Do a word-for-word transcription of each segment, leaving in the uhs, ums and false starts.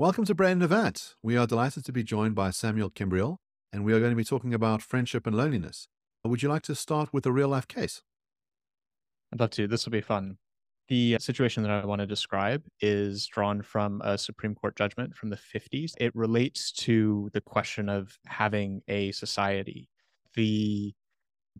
Welcome to Brandon Event. We are delighted to be joined by Samuel Kimbriel, and we are going to be talking about friendship and loneliness. Would you like to start with a real-life case? I'd love to. This will be fun. The situation that I want to describe is drawn from a Supreme Court judgment from the fifties. It relates to the question of having a society. The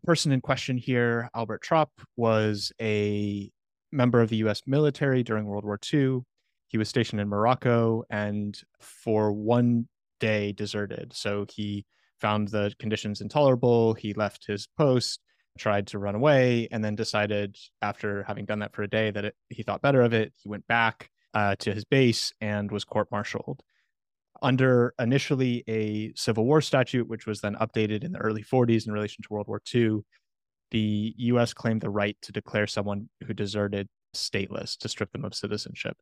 person in question here, Albert Trop, was a member of the U S military during World War Two. He was stationed in Morocco and for one day deserted. So he found the conditions intolerable. He left his post, tried to run away, and then decided after having done that for a day that it, he thought better of it. He went back uh, to his base and was court-martialed. Under initially a Civil War statute, which was then updated in the early forties in relation to World War Two, the U S claimed the right to declare someone who deserted stateless, to strip them of citizenship.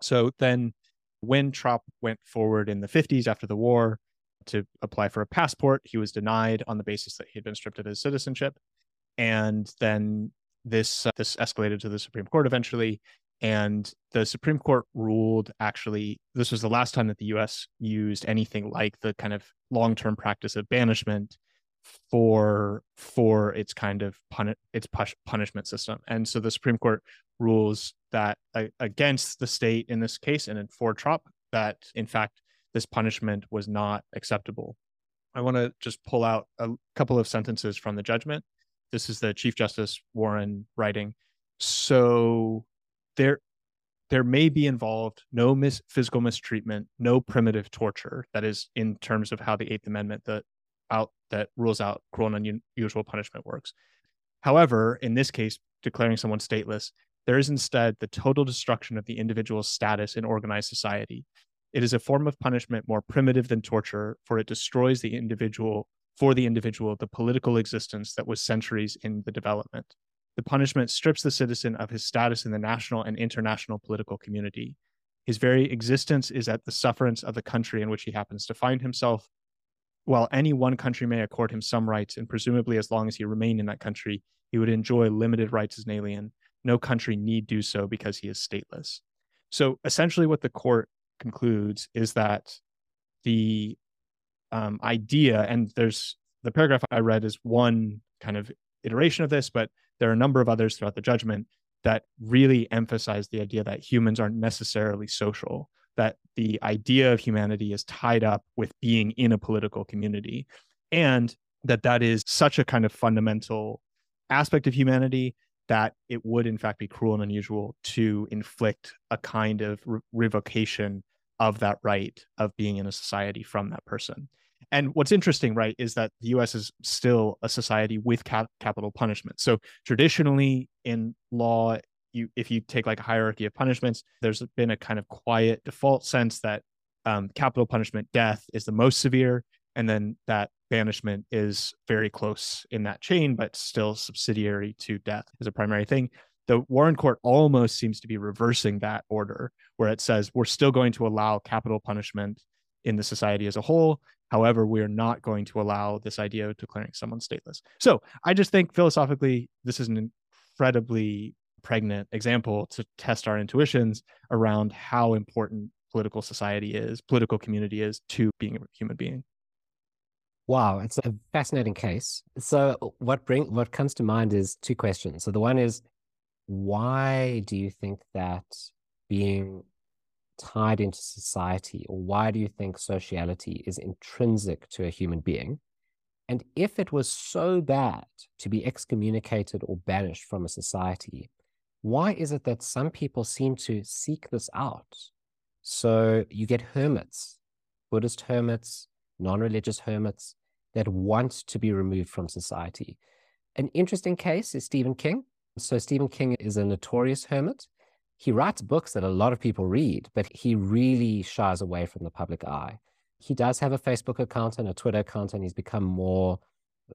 So then when Trop went forward in the fifties after the war to apply for a passport, he was denied on the basis that he had been stripped of his citizenship. And then this, uh, this escalated to the Supreme Court eventually. And the Supreme Court ruled, actually, this was the last time that the U S used anything like the kind of long-term practice of banishment for for its kind of puni- its punishment system. And so the Supreme Court rules that uh, against the state in this case and in for Trop, that in fact this punishment was not acceptable. I want to just pull out a couple of sentences from the judgment. This is the Chief Justice Warren writing. So there there may be involved no mis- physical mistreatment, no primitive torture. That is in terms of how the Eighth Amendment, the out that rules out cruel and unusual punishment works. However, in this case, declaring someone stateless, there is instead the total destruction of the individual's status in organized society. It is a form of punishment more primitive than torture, for it destroys the individual, for the individual, the political existence that was centuries in the development. The punishment strips the citizen of his status in the national and international political community. His very existence is at the sufferance of the country in which he happens to find himself. While any one country may accord him some rights, and presumably as long as he remained in that country, he would enjoy limited rights as an alien. No country need do so because he is stateless. So essentially what the court concludes is that the um, idea, and there's the paragraph I read is one kind of iteration of this, but there are a number of others throughout the judgment that really emphasize the idea that humans aren't necessarily social, that the idea of humanity is tied up with being in a political community, and that that is such a kind of fundamental aspect of humanity that it would in fact be cruel and unusual to inflict a kind of re- revocation of that right of being in a society from that person. And what's interesting, right, is that the U S is still a society with cap- capital punishment. So traditionally in law, You, if you take like a hierarchy of punishments, there's been a kind of quiet default sense that um, capital punishment, death, is the most severe, and then that banishment is very close in that chain, but still subsidiary to death is a primary thing. The Warren Court almost seems to be reversing that order, where it says we're still going to allow capital punishment in the society as a whole. However, we're not going to allow this idea of declaring someone stateless. So I just think philosophically, this is an incredibly pregnant example to test our intuitions around how important political society is, political community is to being a human being. Wow, it's a fascinating case. So what bring what comes to mind is two questions. So the one is, why do you think that being tied into society, or why do you think sociality is intrinsic to a human being? And if it was so bad to be excommunicated or banished from a society, why is it that some people seem to seek this out? So you get hermits, Buddhist hermits, non-religious hermits that want to be removed from society. An interesting case is Stephen King. So Stephen King is a notorious hermit. He writes books that a lot of people read, but he really shies away from the public eye. He does have a Facebook account and a Twitter account, and he's become more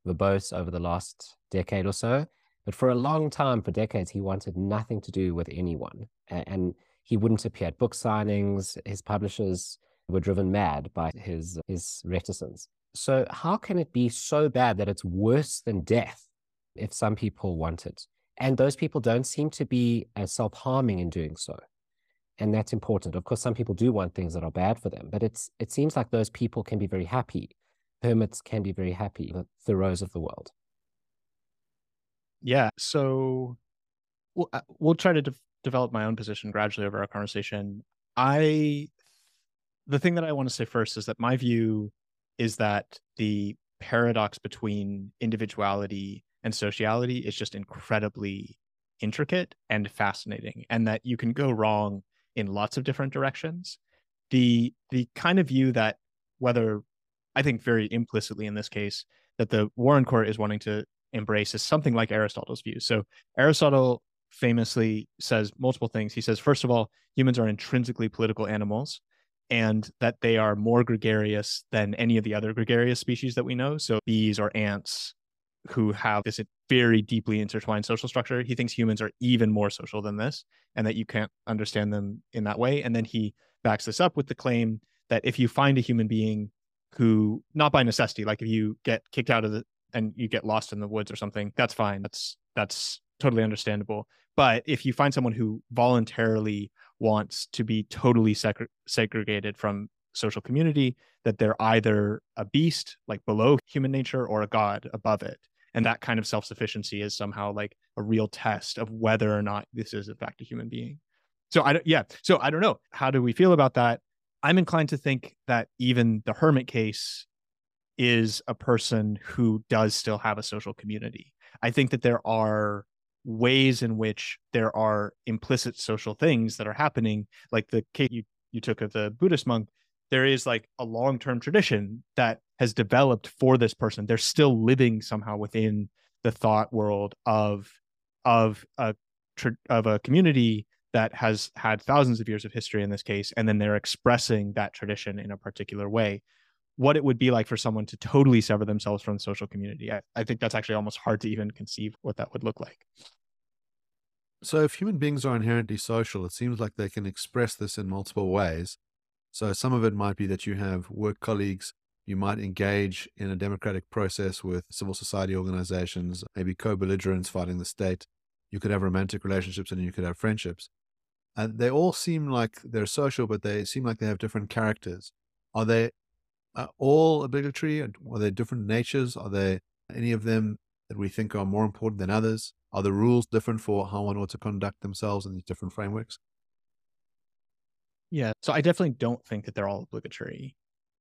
verbose over the last decade or so. But for a long time, for decades, he wanted nothing to do with anyone. And he wouldn't appear at book signings. His publishers were driven mad by his, his reticence. So how can it be so bad that it's worse than death if some people want it? And those people don't seem to be self-harming in doing so. And that's important. Of course, some people do want things that are bad for them, but it's it seems like those people can be very happy. Hermits can be very happy, the Thoreaus of the world. Yeah, so we'll, we'll try to de- develop my own position gradually over our conversation. I, the thing that I want to say first is that my view is that the paradox between individuality and sociality is just incredibly intricate and fascinating, and that you can go wrong in lots of different directions. The the kind of view that, whether I think very implicitly in this case, that the Warren Court is wanting to embrace is something like Aristotle's view. So Aristotle famously says multiple things. He says, first of all, humans are intrinsically political animals, and that they are more gregarious than any of the other gregarious species that we know. So bees or ants, who have this very deeply intertwined social structure. He thinks humans are even more social than this, and that you can't understand them in that way. And then he backs this up with the claim that if you find a human being who, not by necessity, like if you get kicked out of the, and you get lost in the woods or something, that's fine. That's, that's totally understandable. But if you find someone who voluntarily wants to be totally segre- segregated from social community, that they're either a beast, like below human nature, or a god above it. And that kind of self-sufficiency is somehow like a real test of whether or not this is in fact a human being. So I don't, yeah. So I don't know. How do we feel about that? I'm inclined to think that even the hermit case is a person who does still have a social community. I think that there are ways in which there are implicit social things that are happening. Like the case you, you took of the Buddhist monk, there is like a long-term tradition that has developed for this person. They're still living somehow within the thought world of of a of a community that has had thousands of years of history in this case, and then they're expressing that tradition in a particular way. What it would be like for someone to totally sever themselves from the social community, I, I think that's actually almost hard to even conceive what that would look like. So if human beings are inherently social, it seems like they can express this in multiple ways. So some of it might be that you have work colleagues. You might engage in a democratic process with civil society organizations, maybe co-belligerents fighting the state. You could have romantic relationships, and you could have friendships. And they all seem like they're social, but they seem like they have different characters. Are they uh, all obligatory? Are they different natures? Are there any of them that we think are more important than others? Are the rules different for how one ought to conduct themselves in these different frameworks? Yeah, so I definitely don't think that they're all obligatory.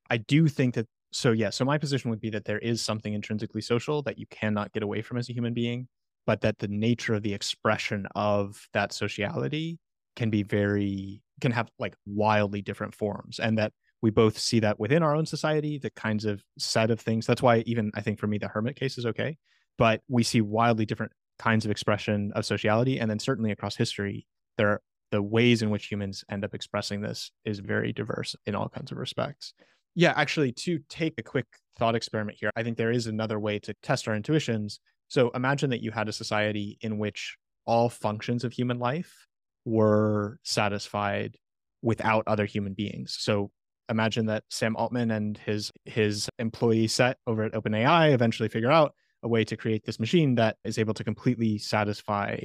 I do think that, so yeah, so my position would be that there is something intrinsically social that you cannot get away from as a human being, but that the nature of the expression of that sociality can be very, can have like wildly different forms, and that we both see that within our own society, the kinds of set of things. That's why even, I think for me, the hermit case is okay, but we see wildly different kinds of expression of sociality. And then certainly across history, there are the ways in which humans end up expressing this is very diverse in all kinds of respects. Yeah, actually, to take a quick thought experiment here, I think there is another way to test our intuitions. So imagine that you had a society in which all functions of human life were satisfied without other human beings. So imagine that Sam Altman and his his employee set over at OpenAI eventually figure out a way to create this machine that is able to completely satisfy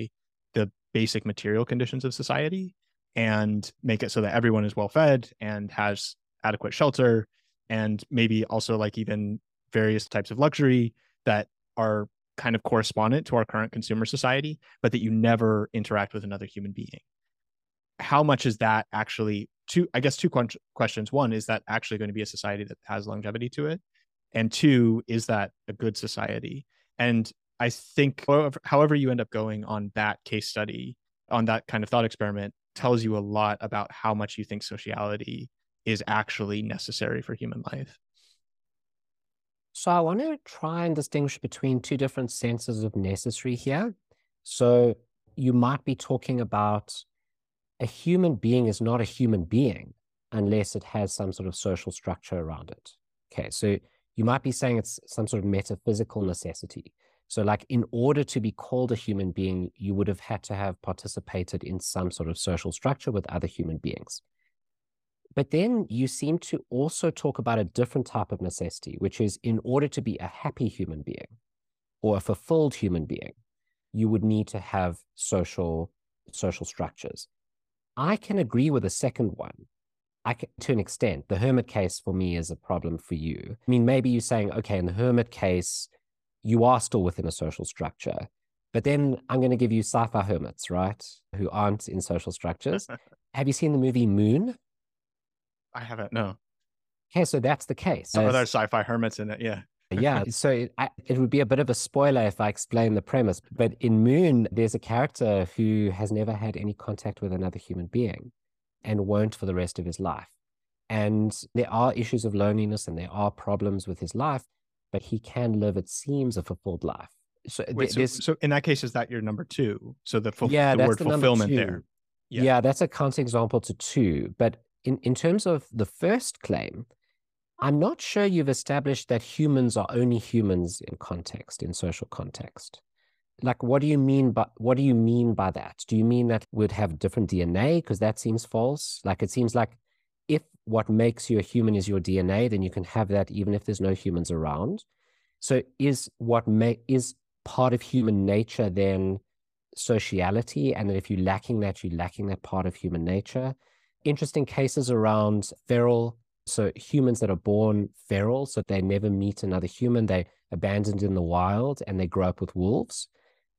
the basic material conditions of society and make it so that everyone is well fed and has adequate shelter, and maybe also like even various types of luxury that are kind of correspondent to our current consumer society, but that you never interact with another human being. How much is that actually, two, I guess two questions. One, is that actually going to be a society that has longevity to it? And two, is that a good society? And I think however, however you end up going on that case study, on that kind of thought experiment, tells you a lot about how much you think sociality is actually necessary for human life. So I want to try and distinguish between two different senses of necessary here. So you might be talking about a human being is not a human being unless it has some sort of social structure around it. Okay, so you might be saying it's some sort of metaphysical necessity. So like in order to be called a human being, you would have had to have participated in some sort of social structure with other human beings. But then you seem to also talk about a different type of necessity, which is in order to be a happy human being or a fulfilled human being, you would need to have social, social structures. I can agree with the second one. I can, to an extent, the hermit case for me is a problem for you. I mean, maybe you're saying, okay, in the hermit case, you are still within a social structure, but then I'm going to give you sci-fi hermits, right? Who aren't in social structures. Have you seen the movie Moon? I haven't, no. Okay, so that's the case. Some uh, other sci-fi hermits in it, yeah. Yeah, so it, I, it would be a bit of a spoiler if I explain the premise, but in Moon, there's a character who has never had any contact with another human being and won't for the rest of his life. And there are issues of loneliness and there are problems with his life, but he can live, it seems, a fulfilled life. So, Wait, so, so in that case, is that your number two? So the, ful yeah, the word the fulfillment there. Yeah. yeah, that's a counterexample to two. But in, in terms of the first claim, I'm not sure you've established that humans are only humans in context, in social context. Like, what do you mean by, what do you mean by that? Do you mean that we'd have different D N A? Because that seems false. Like, it seems like if what makes you a human is your D N A, then you can have that even if there's no humans around. So is what may, is part of human nature then sociality? And that if you're lacking that, you're lacking that part of human nature. Interesting cases around feral, so humans that are born feral, so they never meet another human, they're abandoned in the wild and they grow up with wolves.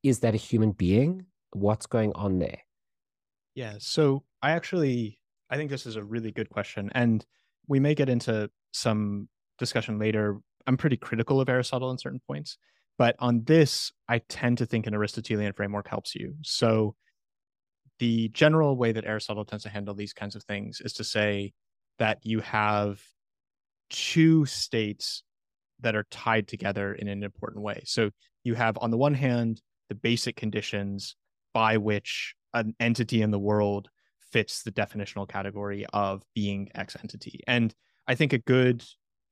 Is that a human being? What's going on there? Yeah, so I actually, I think this is a really good question. And we may get into some discussion later. I'm pretty critical of Aristotle on certain points. But on this, I tend to think an Aristotelian framework helps you. So the general way that Aristotle tends to handle these kinds of things is to say that you have two states that are tied together in an important way. So you have, on the one hand, the basic conditions by which an entity in the world fits the definitional category of being X entity. And I think a good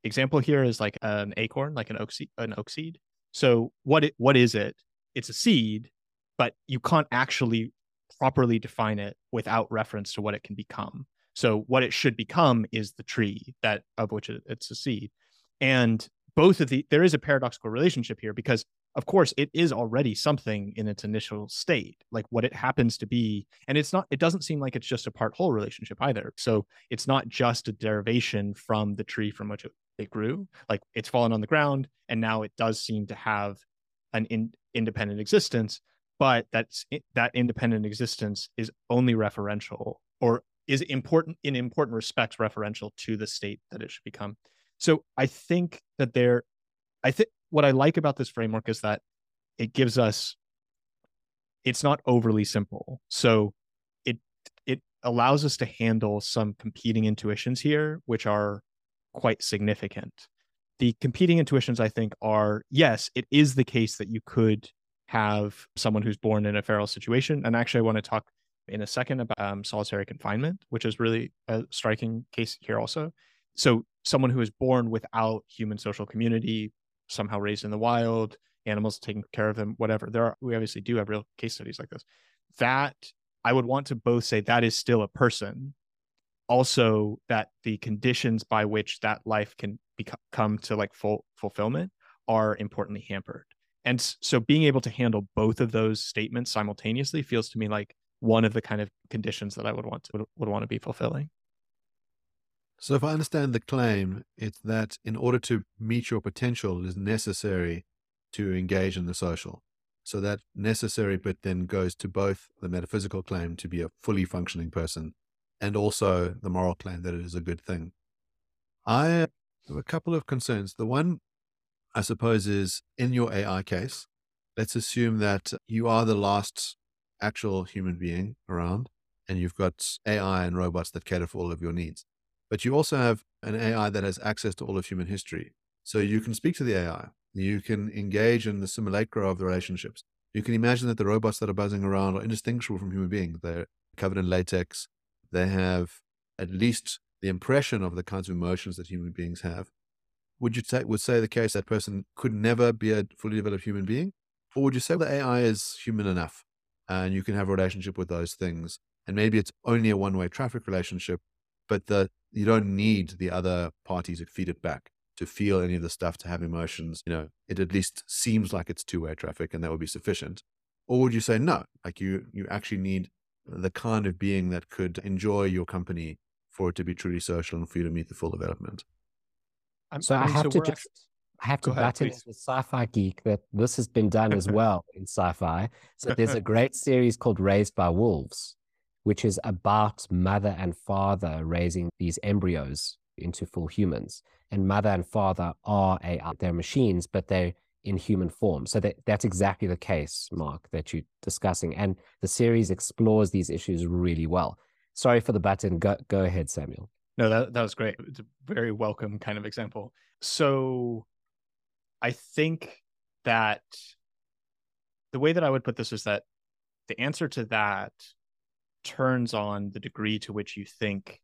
example here is like an acorn, like an oak seed. An oak seed. So what it, what is it? It's a seed, but you can't actually properly define it without reference to what it can become. So what it should become is the tree that of which it, it's a seed. And both of the, there is a paradoxical relationship here because, of course, it is already something in its initial state, like what it happens to be. And it's not, it doesn't seem like it's just a part-whole relationship either. So it's not just a derivation from the tree from which it, it grew, like it's fallen on the ground and now it does seem to have an in, independent existence, but that's, that independent existence is only referential or is important in important respects referential to the state that it should become. So I think that there, I think what I like about this framework is that it gives us, it's not overly simple. So it, it allows us to handle some competing intuitions here, which are quite significant. The competing intuitions, I think, are, yes, it is the case that you could have someone who's born in a feral situation. And actually I want to talk in a second about um, solitary confinement, which is really a striking case here also. So someone who is born without human social community, somehow raised in the wild, animals taking care of them, whatever. There are, we obviously do have real case studies like this. That, I would want to both say that is still a person. Also, that the conditions by which that life can become, come to like full fulfillment are importantly hampered. And so being able to handle both of those statements simultaneously feels to me like one of the kind of conditions that I would want to, would, would want to be fulfilling. So if I understand the claim, it's that in order to meet your potential, it is necessary to engage in the social. So that necessary bit then goes to both the metaphysical claim to be a fully functioning person and also the moral claim that it is a good thing. I have a couple of concerns. The one, I suppose, is in your A I case, let's assume that you are the last actual human being around and you've got A I and robots that cater for all of your needs. But you also have an A I that has access to all of human history. So you can speak to the A I. You can engage in the simulacra of the relationships. You can imagine that the robots that are buzzing around are indistinguishable from human beings. They're covered in latex. They have at least the impression of the kinds of emotions that human beings have. Would you say, would say the case that person could never be a fully developed human being? Or would you say the A I is human enough and you can have a relationship with those things? And maybe it's only a one-way traffic relationship, but the, you don't need the other party to feed it back, to feel any of the stuff, to have emotions. You know, it at least seems like it's two-way traffic and that would be sufficient. Or would you say, no, like you, you actually need the kind of being that could enjoy your company for it to be truly social and for you to meet the full development. I'm, so I have so to just, I have to bat in as a sci-fi geek that this has been done as well in sci-fi. So there's a great series called Raised by Wolves, which is about mother and father raising these embryos into full humans. And mother and father are A I. They're machines, but they're in human form. So that, that's exactly the case, Mark, that you're discussing. And the series explores these issues really well. Sorry for the button. Go, go ahead, Samuel. No, that, that was great. It's a very welcome kind of example. So I think that the way that I would put this is that the answer to that turns on the degree to which you think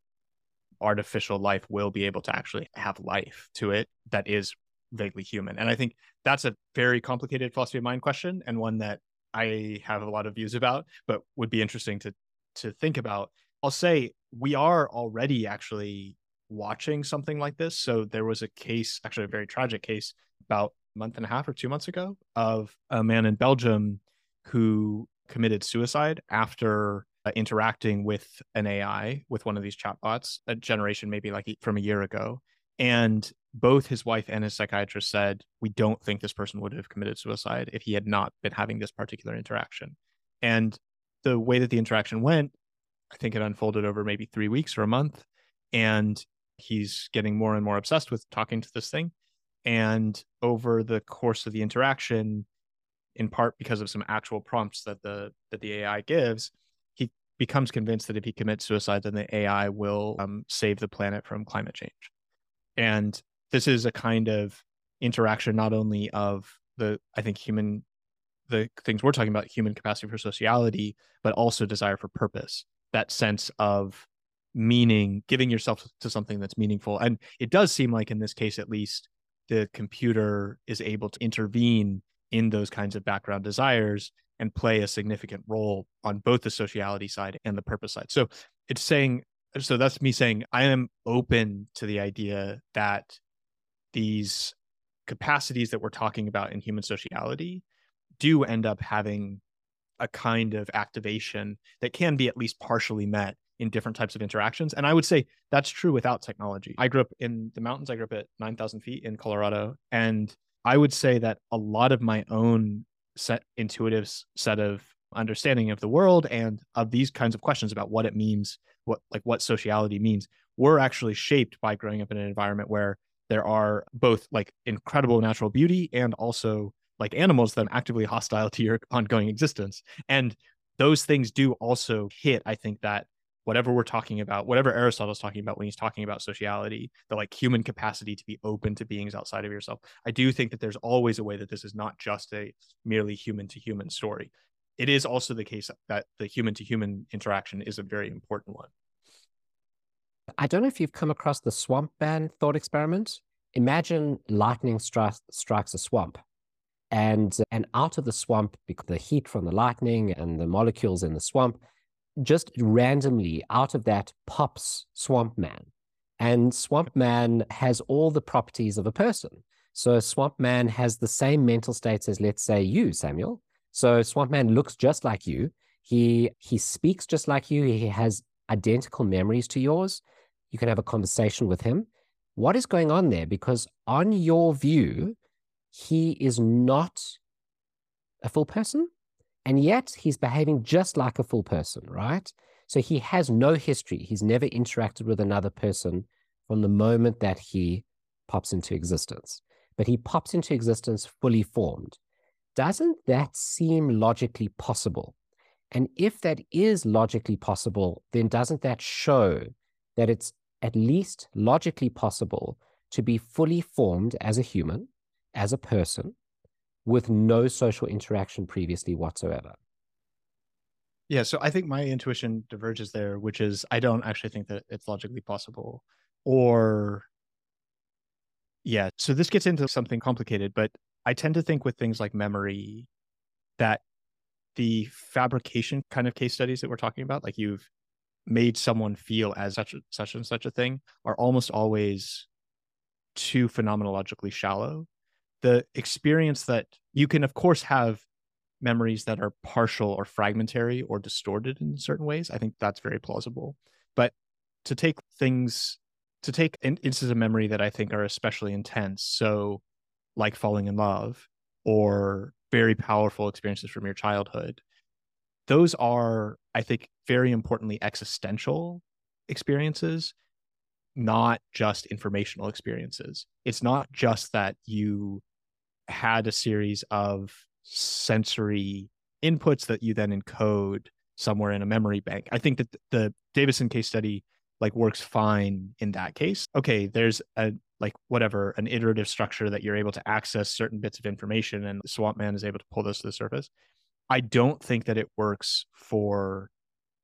artificial life will be able to actually have life to it that is vaguely human. And I think that's a very complicated philosophy of mind question, and one that I have a lot of views about, but would be interesting to to think about. I'll say we are already actually watching something like this. So there was a case, actually a very tragic case, about a month and a half or two months ago of a man in Belgium who committed suicide after Uh, interacting with an A I, with one of these chatbots, a generation maybe like from a year ago. And both his wife and his psychiatrist said, we don't think this person would have committed suicide if he had not been having this particular interaction. And the way that the interaction went, I think it unfolded over maybe three weeks or a month. And he's getting more and more obsessed with talking to this thing. And over the course of the interaction, in part because of some actual prompts that the that the A I gives, becomes convinced that if he commits suicide, then the A I will um, save the planet from climate change. And this is a kind of interaction not only of the, I think, human, the things we're talking about, human capacity for sociality, but also desire for purpose, that sense of meaning, giving yourself to something that's meaningful. And it does seem like in this case, at least, the computer is able to intervene in those kinds of background desires and play a significant role on both the sociality side and the purpose side. So it's saying, so that's me saying, I am open to the idea that these capacities that we're talking about in human sociality do end up having a kind of activation that can be at least partially met in different types of interactions. And I would say that's true without technology. I grew up in the mountains. I grew up at nine thousand feet in Colorado. And I would say that a lot of my own set intuitive set of understanding of the world and of these kinds of questions about what it means, what like what sociality means, were actually shaped by growing up in an environment where there are both like incredible natural beauty and also like animals that are actively hostile to your ongoing existence. And those things do also hit, I think, that whatever we're talking about, whatever Aristotle's talking about when he's talking about sociality, the like human capacity to be open to beings outside of yourself. I do think that there's always a way that this is not just a merely human to human story. It is also the case that the human to human interaction is a very important one. I don't know if you've come across the Swamp Man thought experiment. Imagine lightning stri- strikes a swamp. And, and out of the swamp, because the heat from the lightning and the molecules in the swamp, just randomly out of that pops Swamp Man. And Swamp Man has all the properties of a person. So Swamp Man has the same mental states as, let's say, you, Samuel. So Swamp Man looks just like you. He he speaks just like you. He has identical memories to yours. You can have a conversation with him. What is going on there? Because on your view, he is not a full person. And yet he's behaving just like a full person, right? So he has no history. He's never interacted with another person from the moment that he pops into existence. But he pops into existence fully formed. Doesn't that seem logically possible? And if that is logically possible, then doesn't that show that it's at least logically possible to be fully formed as a human, as a person, with no social interaction previously whatsoever? Yeah, so I think my intuition diverges there, which is I don't actually think that it's logically possible. Or, yeah, so this gets into something complicated, but I tend to think with things like memory that the fabrication kind of case studies that we're talking about, like you've made someone feel as such, such and such a thing, are almost always too phenomenologically shallow. The experience that you can, of course, have memories that are partial or fragmentary or distorted in certain ways. I think that's very plausible. But to take things, to take instances of memory that I think are especially intense, so like falling in love or very powerful experiences from your childhood, those are, I think, very importantly existential experiences, not just informational experiences. It's not just that you had a series of sensory inputs that you then encode somewhere in a memory bank. I think that the Davidson case study like works fine in that case. Okay, there's a like whatever, an iterative structure that you're able to access certain bits of information, and the Swamp Man is able to pull those to the surface. I don't think that it works for,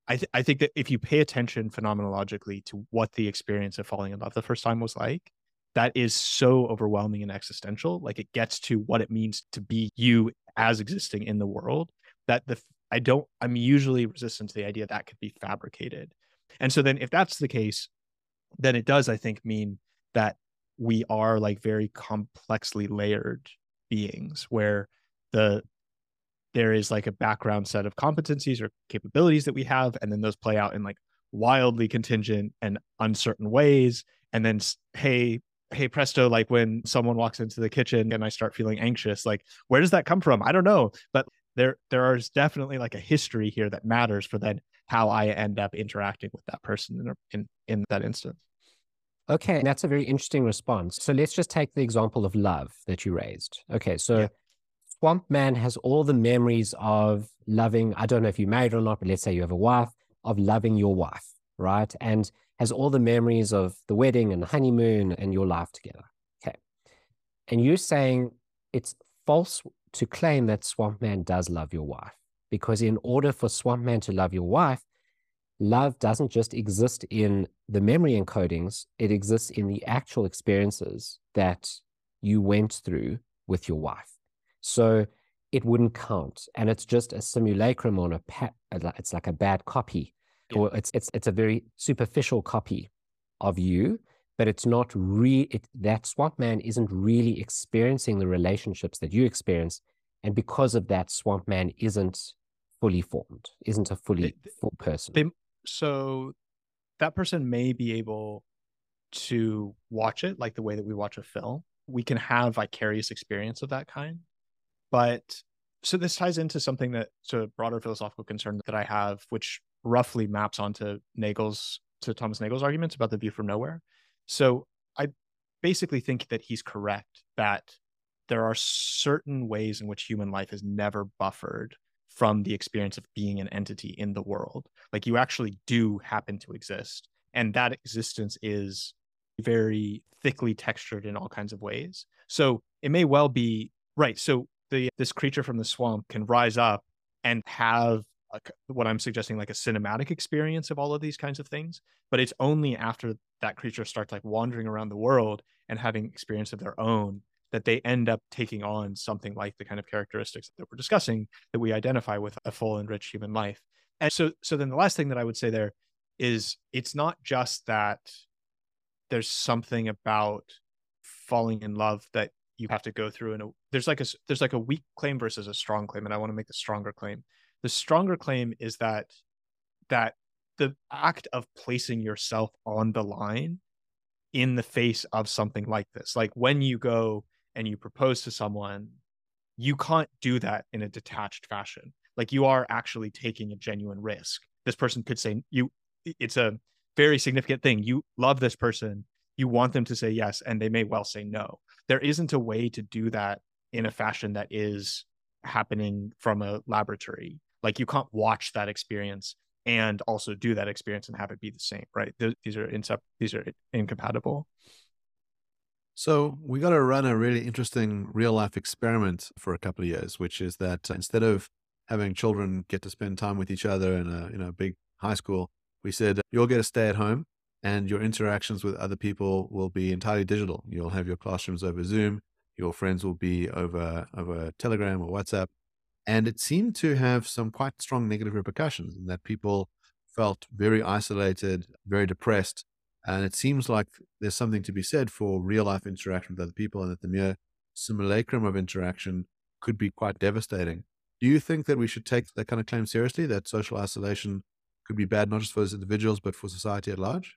I, th I think that if you pay attention phenomenologically to what the experience of falling in love the first time was like, that is so overwhelming and existential. Like it gets to what it means to be you as existing in the world, that the, I don't, I'm usually resistant to the idea that could be fabricated. And so then if that's the case, then it does, I think, mean that we are like very complexly layered beings where the, there is like a background set of competencies or capabilities that we have. And then those play out in like wildly contingent and uncertain ways. And then, hey, hey, presto, like when someone walks into the kitchen and I start feeling anxious, like, where does that come from? I don't know. But there, there is definitely like a history here that matters for then how I end up interacting with that person in, in, in that instance. Okay, that's a very interesting response. So let's just take the example of love that you raised. Okay, so yeah. Swamp Man has all the memories of loving, I don't know if you're married or not, but let's say you have a wife, of loving your wife, right? And has all the memories of the wedding and the honeymoon and your life together. Okay, and you're saying it's false to claim that Swamp Man does love your wife, because in order for Swamp Man to love your wife, love doesn't just exist in the memory encodings, it exists in the actual experiences that you went through with your wife. So it wouldn't count. And it's just a simulacrum on a, pa it's like a bad copy. Yeah. Or it's, it's, it's a very superficial copy of you, but it's not re- it, that Swamp Man isn't really experiencing the relationships that you experience. And because of that, Swamp Man isn't fully formed, isn't a fully they, full person. They, so that person may be able to watch it like the way that we watch a film. We can have vicarious experience of that kind. But so this ties into something that, so a broader philosophical concern that I have, which roughly maps onto Nagel's, to Thomas Nagel's arguments about the view from nowhere. So I basically think that he's correct that there are certain ways in which human life is never buffered from the experience of being an entity in the world. Like you actually do happen to exist. And that existence is very thickly textured in all kinds of ways. So it may well be, right, so the, this creature from the swamp can rise up and have a, what I'm suggesting, like a cinematic experience of all of these kinds of things. But it's only after that creature starts like wandering around the world and having experience of their own that they end up taking on something like the kind of characteristics that we're discussing that we identify with a full and rich human life. And so, so then the last thing that I would say there is it's not just that there's something about falling in love that you have to go through. And there's like a, there's like a weak claim versus a strong claim. And I want to make the stronger claim. The stronger claim is that, that the act of placing yourself on the line in the face of something like this, like when you go and you propose to someone, you can't do that in a detached fashion. Like you are actually taking a genuine risk. This person could say you, it's a very significant thing. You love this person. You want them to say yes, and they may well say no. There isn't a way to do that in a fashion that is happening from a laboratory. Like you can't watch that experience and also do that experience and have it be the same, right? These are these are incompatible. So we got to run a really interesting real life experiment for a couple of years, which is that instead of having children get to spend time with each other in a you know big high school, we said you'll get to stay at home, and your interactions with other people will be entirely digital. You'll have your classrooms over Zoom, your friends will be over over Telegram or WhatsApp. And it seemed to have some quite strong negative repercussions in that people felt very isolated, very depressed. And it seems like there's something to be said for real life interaction with other people, and that the mere simulacrum of interaction could be quite devastating. Do you think that we should take that kind of claim seriously, that social isolation could be bad, not just for those individuals, but for society at large?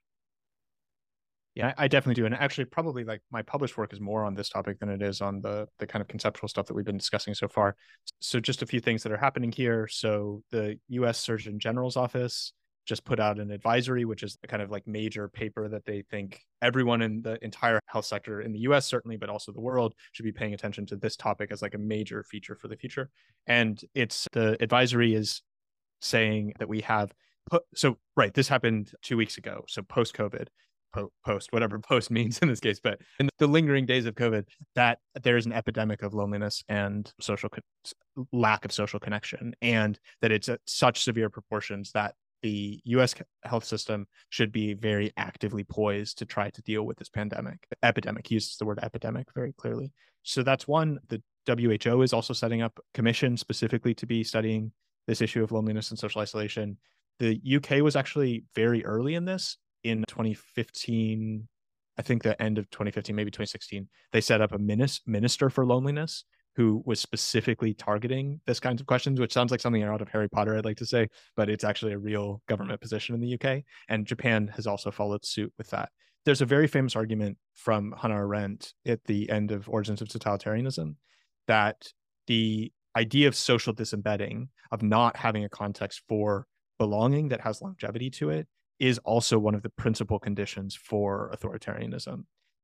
Yeah, I definitely do. And actually, probably like my published work is more on this topic than it is on the the kind of conceptual stuff that we've been discussing so far. So just a few things that are happening here. So the U S Surgeon General's office just put out an advisory, which is the kind of like major paper that they think everyone in the entire health sector in the U S certainly, but also the world, should be paying attention to this topic as like a major feature for the future. And it's the advisory is saying that we have, so right, this happened two weeks ago. So post-COVID, po- post, whatever post means in this case, but in the lingering days of COVID, that there is an epidemic of loneliness and social con- lack of social connection, and that it's at such severe proportions that the U S health system should be very actively poised to try to deal with this pandemic. Epidemic, he uses the word epidemic very clearly. So that's one. The W H O is also setting up a commission specifically to be studying this issue of loneliness and social isolation. The U K was actually very early in this. In twenty fifteen, I think the end of twenty fifteen, maybe twenty sixteen, they set up a minister for loneliness who was specifically targeting this kinds of questions, which sounds like something out of Harry Potter, I'd like to say, but it's actually a real government position in the U K. And Japan has also followed suit with that. There's a very famous argument from Hannah Arendt at the end of Origins of Totalitarianism that the idea of social disembedding, of not having a context for belonging that has longevity to it, is also one of the principal conditions for authoritarianism.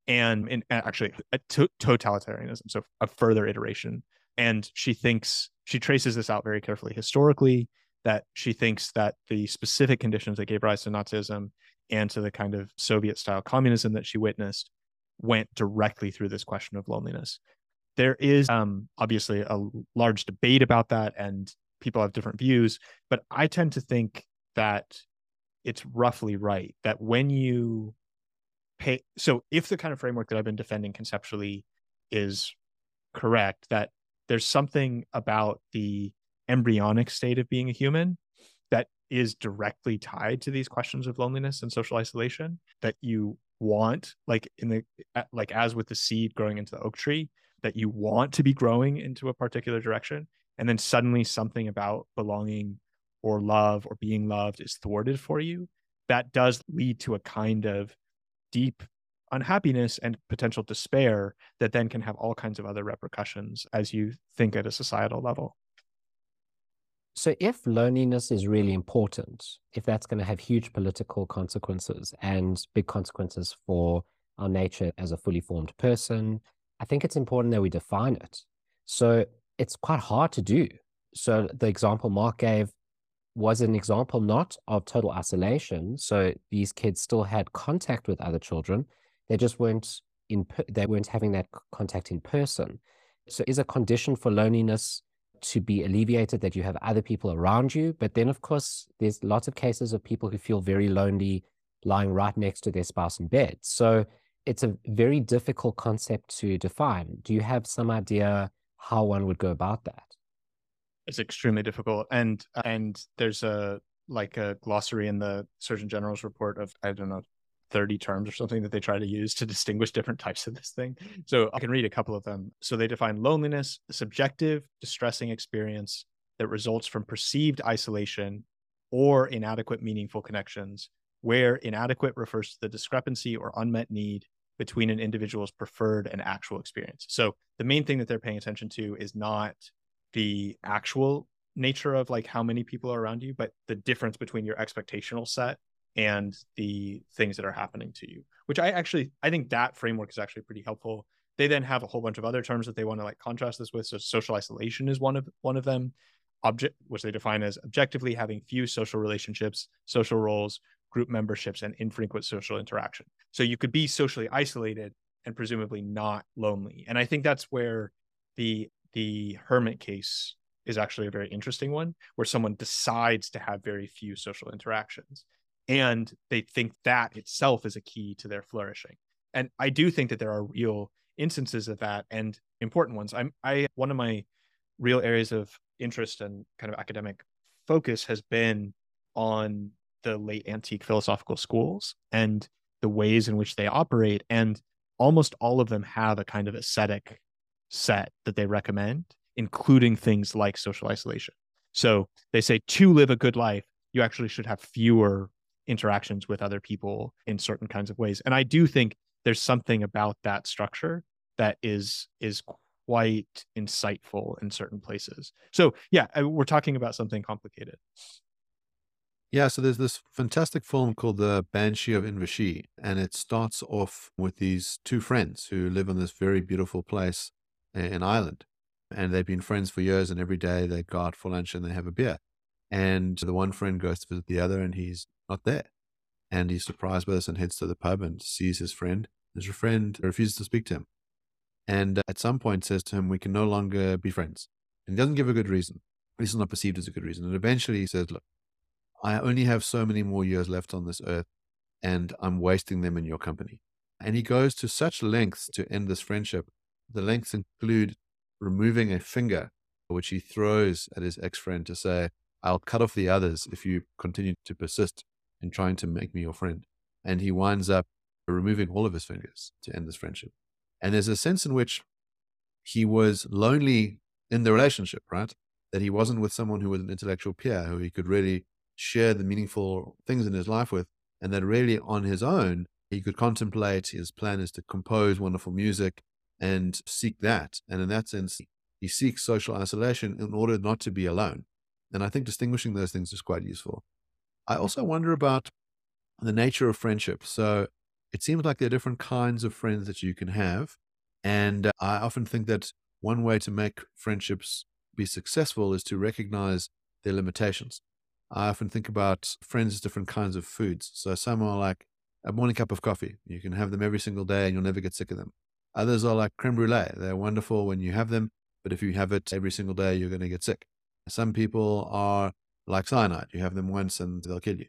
And in, actually a to- totalitarianism, so a further iteration. And she thinks, she traces this out very carefully historically, that she thinks that the specific conditions that gave rise to Nazism and to the kind of Soviet-style communism that she witnessed went directly through this question of loneliness. There is um, obviously a large debate about that, and people have different views, but I tend to think that it's roughly right, that when you Pay, so if the kind of framework that I've been defending conceptually is correct, that there's something about the embryonic state of being a human that is directly tied to these questions of loneliness and social isolation, that you want, like in the like as with the seed growing into the oak tree, that you want to be growing into a particular direction, and then suddenly something about belonging or love or being loved is thwarted for you. That does lead to a kind of deep unhappiness and potential despair that then can have all kinds of other repercussions as you think at a societal level. So if loneliness is really important, if that's going to have huge political consequences and big consequences for our nature as a fully formed person, I think it's important that we define it. So it's quite hard to do. So the example Mark gave was an example not of total isolation. So these kids still had contact with other children. They just weren't in, they weren't having that contact in person. So is a condition for loneliness to be alleviated that you have other people around you? But then of course, there's lots of cases of people who feel very lonely lying right next to their spouse in bed. So it's a very difficult concept to define. Do you have some idea how one would go about that? It's extremely difficult. And and there's a like a glossary in the Surgeon General's report of, I don't know, thirty terms or something that they try to use to distinguish different types of this thing. So I can read a couple of them. So they define loneliness, a subjective, distressing experience that results from perceived isolation or inadequate meaningful connections, where inadequate refers to the discrepancy or unmet need between an individual's preferred and actual experience. So the main thing that they're paying attention to is not the actual nature of like how many people are around you, but the difference between your expectational set and the things that are happening to you, which I actually, I think that framework is actually pretty helpful. They then have a whole bunch of other terms that they want to like contrast this with. So social isolation is one of one of them, object, which they define as objectively having few social relationships, social roles, group memberships, and infrequent social interaction. So you could be socially isolated and presumably not lonely. And I think that's where the The hermit case is actually a very interesting one, where someone decides to have very few social interactions, and they think that itself is a key to their flourishing. And I do think that there are real instances of that, and important ones. I'm, I, one of my real areas of interest and kind of academic focus has been on the late antique philosophical schools and the ways in which they operate. And almost all of them have a kind of ascetic set that they recommend including things like social isolation. So they say to live a good life, you actually should have fewer interactions with other people in certain kinds of ways. And I do think there's something about that structure that is is quite insightful in certain places. So yeah, we're talking about something complicated. Yeah, so there's this fantastic film called The Banshee of Inisherin, and it starts off with these two friends who live in this very beautiful place in Ireland. And they've been friends for years, and every day they go out for lunch and they have a beer. And the one friend goes to visit the other, and he's not there. And he's surprised by this and heads to the pub and sees his friend. His friend refuses to speak to him. And at some point says to him, we can no longer be friends. And he doesn't give a good reason. This is not perceived as a good reason. And eventually he says, look, I only have so many more years left on this earth, and I'm wasting them in your company. And he goes to such lengths to end this friendship. The lengths include removing a finger, which he throws at his ex-friend to say, I'll cut off the others if you continue to persist in trying to make me your friend. And he winds up removing all of his fingers to end this friendship. And there's a sense in which he was lonely in the relationship, right? That he wasn't with someone who was an intellectual peer, who he could really share the meaningful things in his life with, and that really on his own, he could contemplate. His plan is to compose wonderful music and seek that. And in that sense, he seeks social isolation in order not to be alone. And I think distinguishing those things is quite useful. I also wonder about the nature of friendship. So it seems like there are different kinds of friends that you can have. And I often think that one way to make friendships be successful is to recognize their limitations. I often think about friends as different kinds of foods. So some are like a morning cup of coffee. You can have them every single day and you'll never get sick of them. Others are like creme brulee. They're wonderful when you have them, but if you have it every single day, you're going to get sick. Some people are like cyanide. You have them once and they'll kill you.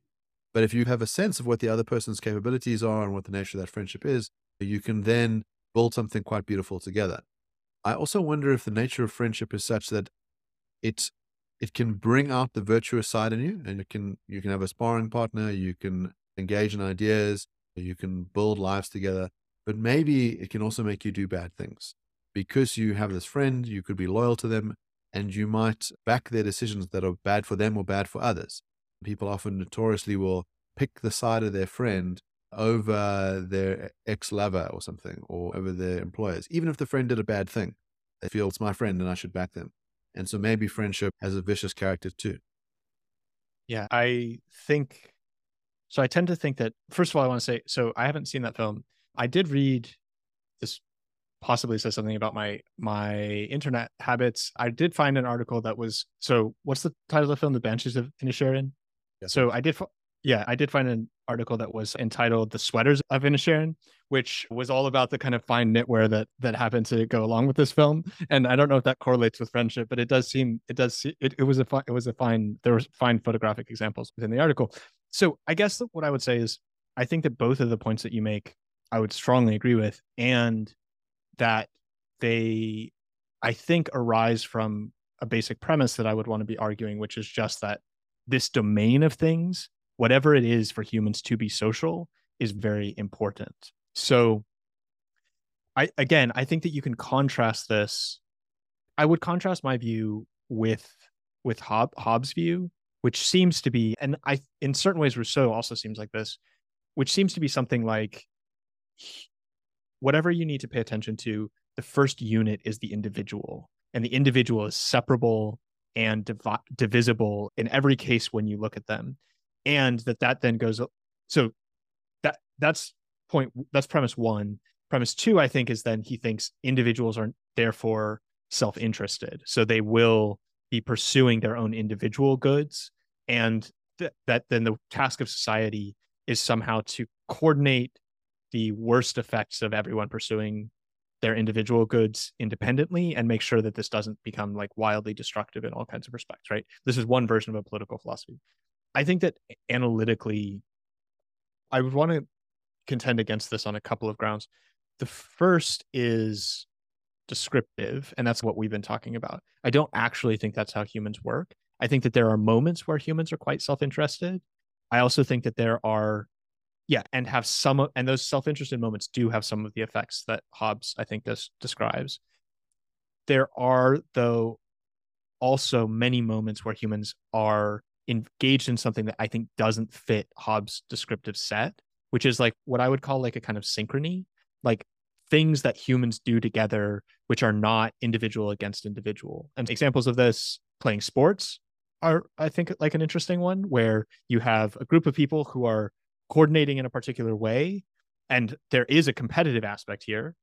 But if you have a sense of what the other person's capabilities are and what the nature of that friendship is, you can then build something quite beautiful together. I also wonder if the nature of friendship is such that it it can bring out the virtuous side in you, and it can you can have a sparring partner, you can engage in ideas, you can build lives together, but maybe it can also make you do bad things. Because you have this friend, you could be loyal to them, and you might back their decisions that are bad for them or bad for others. People often notoriously will pick the side of their friend over their ex-lover or something, or over their employers. Even if the friend did a bad thing, they feel it's my friend and I should back them. And so maybe friendship has a vicious character too. Yeah, I think, so I tend to think that, first of all, I want to say, so I haven't seen that film. I did read, this possibly says something about my my internet habits. I did find an article that was, so what's the title of the film? The Banshees of Inisherin? Yeah. So I did, yeah, I did find an article that was entitled The Sweaters of Inisherin, which was all about the kind of fine knitwear that that happened to go along with this film. And I don't know if that correlates with friendship, but it does seem, it does, it, it was a fine, it was a fine, there were fine photographic examples within the article. So I guess what I would say is, I think that both of the points that you make, I would strongly agree with, and that they, I think, arise from a basic premise that I would want to be arguing, which is just that this domain of things, whatever it is for humans to be social, is very important. So I, again, I think that you can contrast this. I would contrast my view with, with Hob, Hobbes' view, which seems to be, and I, in certain ways, Rousseau also seems like this, which seems to be something like, whatever you need to pay attention to, the first unit is the individual. And the individual is separable and div divisible in every case when you look at them. And that that then goes, so that that's point, that's premise one. Premise two, I think, is then he thinks individuals are therefore self-interested. So they will be pursuing their own individual goods. And th that then the task of society is somehow to coordinate the worst effects of everyone pursuing their individual goods independently and make sure that this doesn't become like wildly destructive in all kinds of respects, right? This is one version of a political philosophy. I think that analytically, I would want to contend against this on a couple of grounds. The first is descriptive, and that's what we've been talking about. I don't actually think that's how humans work. I think that there are moments where humans are quite self-interested. I also think that there are Yeah, and have some of, and those self-interested moments do have some of the effects that Hobbes, I think, this describes. There are, though, also many moments where humans are engaged in something that I think doesn't fit Hobbes' descriptive set, which is like what I would call like a kind of synchrony, like things that humans do together, which are not individual against individual. And examples of this, playing sports, are, I think, like an interesting one where you have a group of people who are coordinating in a particular way, and there is a competitive aspect here.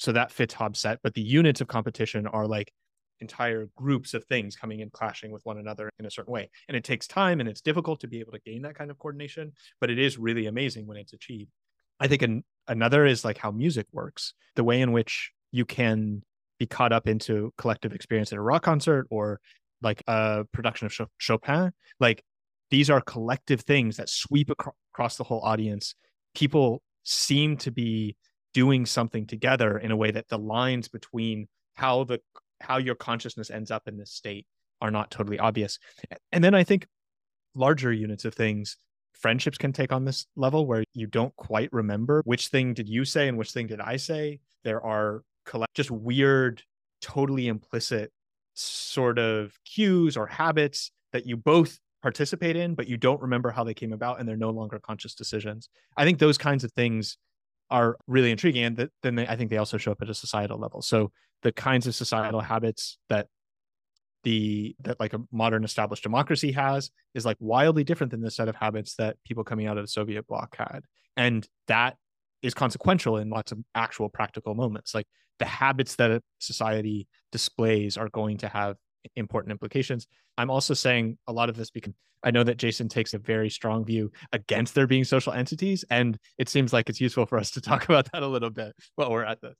So that fits Hobbes' set, but the units of competition are like entire groups of things coming in clashing with one another in a certain way. And it takes time and it's difficult to be able to gain that kind of coordination, but it is really amazing when it's achieved. I think an, another is like how music works, the way in which you can be caught up into collective experience at a rock concert or like a production of Chopin. Like these are collective things that sweep ac- across the whole audience. People seem to be doing something together in a way that the lines between how the how your consciousness ends up in this state are not totally obvious. And then I think larger units of things, friendships can take on this level where you don't quite remember which thing did you say and which thing did I say. There are just weird, totally implicit sort of cues or habits that you both participate in, but you don't remember how they came about and they're no longer conscious decisions. I think those kinds of things are really intriguing. And that, then they, I think they also show up at a societal level. So the kinds of societal habits that the that like a modern established democracy has is like wildly different than the set of habits that people coming out of the Soviet bloc had. And that is consequential in lots of actual practical moments. Like the habits that a society displays are going to have important implications. I'm also saying a lot of this because I know that Jason takes a very strong view against there being social entities, and it seems like it's useful for us to talk about that a little bit while we're at this.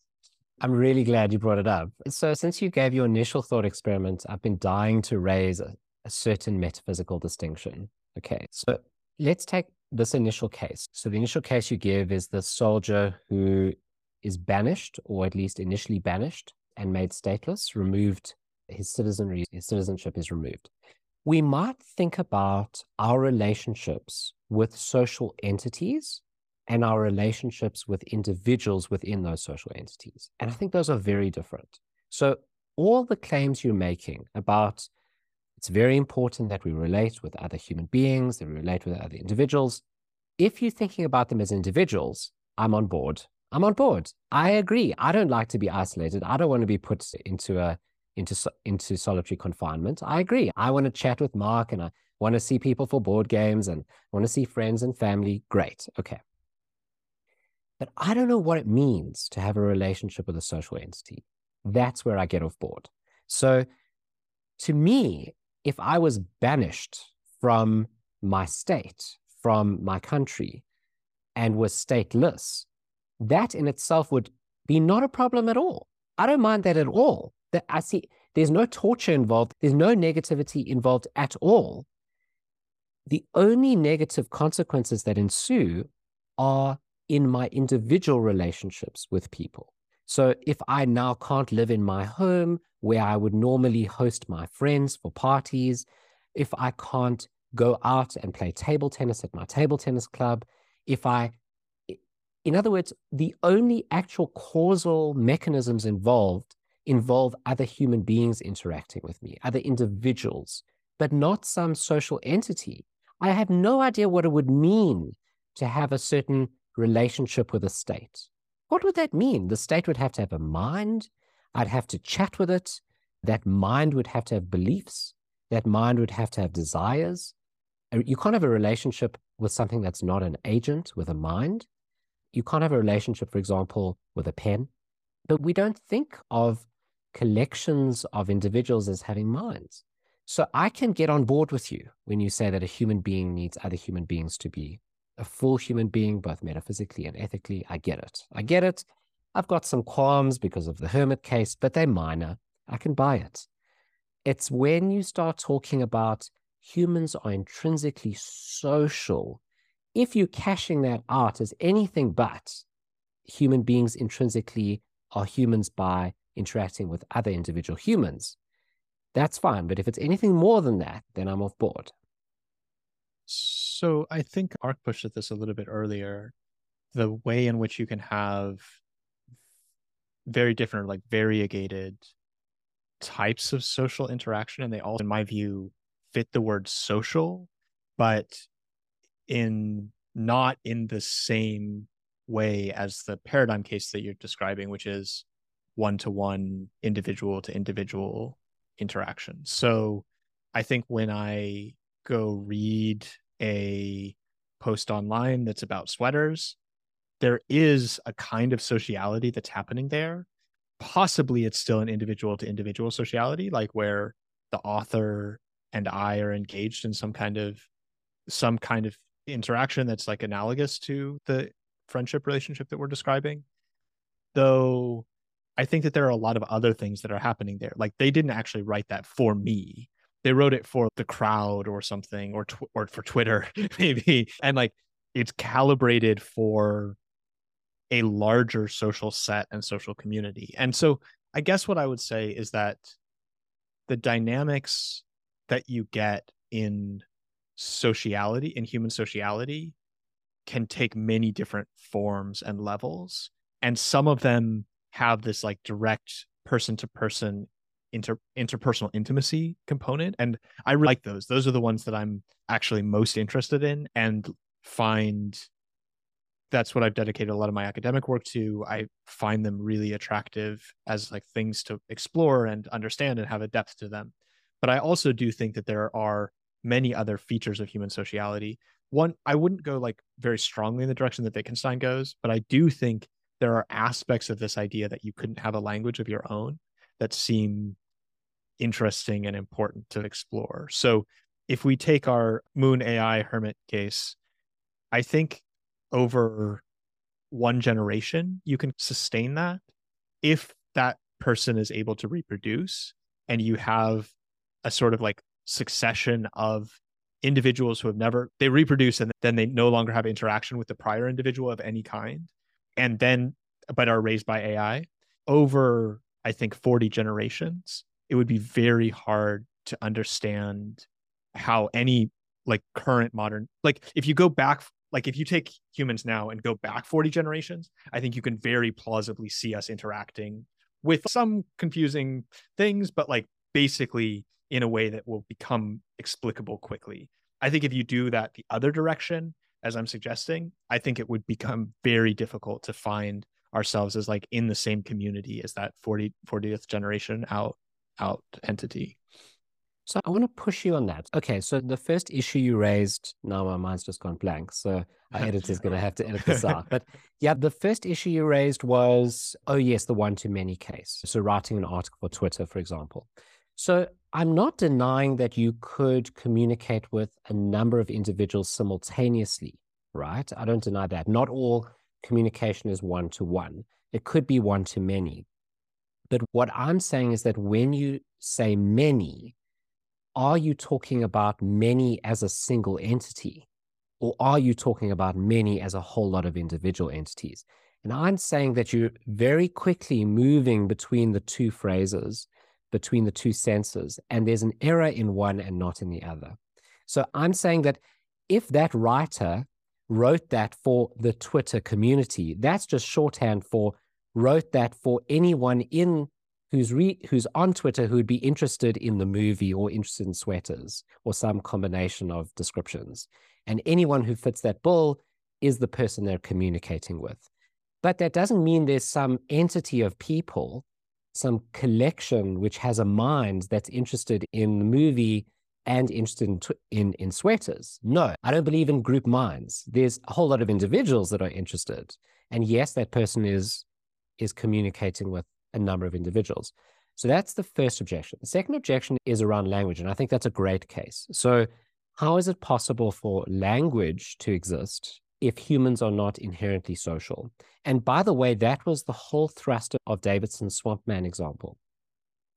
I'm really glad you brought it up. So since you gave your initial thought experiment, I've been dying to raise a, a certain metaphysical distinction. Okay, so let's take this initial case. So the initial case you give is the soldier who is banished, or at least initially banished and made stateless, removed his citizenry, his citizenship is removed. We might think about our relationships with social entities and our relationships with individuals within those social entities. And I think those are very different. So all the claims you're making about it's very important that we relate with other human beings, that we relate with other individuals. If you're thinking about them as individuals, I'm on board. I'm on board. I agree. I don't like to be isolated. I don't want to be put into a Into, into solitary confinement. I agree. I want to chat with Mark and I want to see people for board games and I want to see friends and family. Great. Okay. But I don't know what it means to have a relationship with a social entity. That's where I get off board. So to me, if I was banished from my state, from my country, and was stateless, that in itself would be not a problem at all. I don't mind that at all. That I see there's no torture involved. There's no negativity involved at all. The only negative consequences that ensue are in my individual relationships with people. So if I now can't live in my home where I would normally host my friends for parties, if I can't go out and play table tennis at my table tennis club, if I, in other words, the only actual causal mechanisms involved involve other human beings interacting with me, other individuals, but not some social entity. I have no idea what it would mean to have a certain relationship with a state. What would that mean? The state would have to have a mind. I'd have to chat with it. That mind would have to have beliefs. That mind would have to have desires. You can't have a relationship with something that's not an agent, with a mind. You can't have a relationship, for example, with a pen. But we don't think of collections of individuals as having minds. So I can get on board with you when you say that a human being needs other human beings to be a full human being, both metaphysically and ethically. I get it. I get it. I've got some qualms because of the hermit case, but they're minor. I can buy it. It's when you start talking about humans are intrinsically social. If you're cashing that out as anything but human beings intrinsically are humans by interacting with other individual humans, that's fine. But if it's anything more than that, then I'm off board. So I think Ark pushed at this a little bit earlier, the way in which you can have very different, like variegated types of social interaction, and they all, in my view, fit the word social, but in not in the same way as the paradigm case that you're describing, which is one-to-one, individual-to-individual interaction. So I think when I go read a post online that's about sweaters, there is a kind of sociality that's happening there. Possibly it's still an individual-to-individual sociality, like where the author and I are engaged in some kind of some kind of interaction that's like analogous to the friendship relationship that we're describing. Though I think that there are a lot of other things that are happening there. Like, they didn't actually write that for me. They wrote it for the crowd or something, or tw- or for Twitter maybe. And like, it's calibrated for a larger social set and social community. And so I guess what I would say is that the dynamics that you get in sociality, in human sociality, can take many different forms and levels. And some of them have this like direct person-to-person inter interpersonal intimacy component. And I really like those. Those are the ones that I'm actually most interested in and find that's what I've dedicated a lot of my academic work to. I find them really attractive as like things to explore and understand and have a depth to them. But I also do think that there are many other features of human sociality. One, I wouldn't go like very strongly in the direction that Wittgenstein goes, but I do think there are aspects of this idea that you couldn't have a language of your own that seem interesting and important to explore. So if we take our Moon A I hermit case, I think over one generation, you can sustain that if that person is able to reproduce and you have a sort of like succession of individuals who have never, they reproduce and then they no longer have interaction with the prior individual of any kind. And then, but are raised by A I over, I think, forty generations, it would be very hard to understand how any like current modern, like if you go back, like if you take humans now and go back forty generations, I think you can very plausibly see us interacting with some confusing things, but like basically in a way that will become explicable quickly. I think if you do that the other direction, as I'm suggesting, I think it would become very difficult to find ourselves as like in the same community as that forty, fortieth generation out, out entity. So I want to push you on that. Okay, so the first issue you raised, now my mind's just gone blank, so our editor's going to have to edit this out. But yeah, the first issue you raised was, oh yes, the one-to-many case. So writing an article for Twitter, for example. So I'm not denying that you could communicate with a number of individuals simultaneously, right? I don't deny that. Not all communication is one-to-one. It could be one-to-many. But what I'm saying is that when you say many, are you talking about many as a single entity? Or are you talking about many as a whole lot of individual entities? And I'm saying that you're very quickly moving between the two phrases, between the two senses, and there's an error in one and not in the other. So I'm saying that if that writer wrote that for the Twitter community, that's just shorthand for wrote that for anyone in who's re, who's on Twitter who would be interested in the movie or interested in sweaters or some combination of descriptions. And anyone who fits that bill is the person they're communicating with. But that doesn't mean there's some entity of people, some collection which has a mind that's interested in the movie and interested in, in, in sweaters. No, I don't believe in group minds. There's a whole lot of individuals that are interested. And yes, that person is, is communicating with a number of individuals. So that's the first objection. The second objection is around language, and I think that's a great case. So how is it possible for language to exist if humans are not inherently social? And by the way, that was the whole thrust of Davidson's Swamp Man example.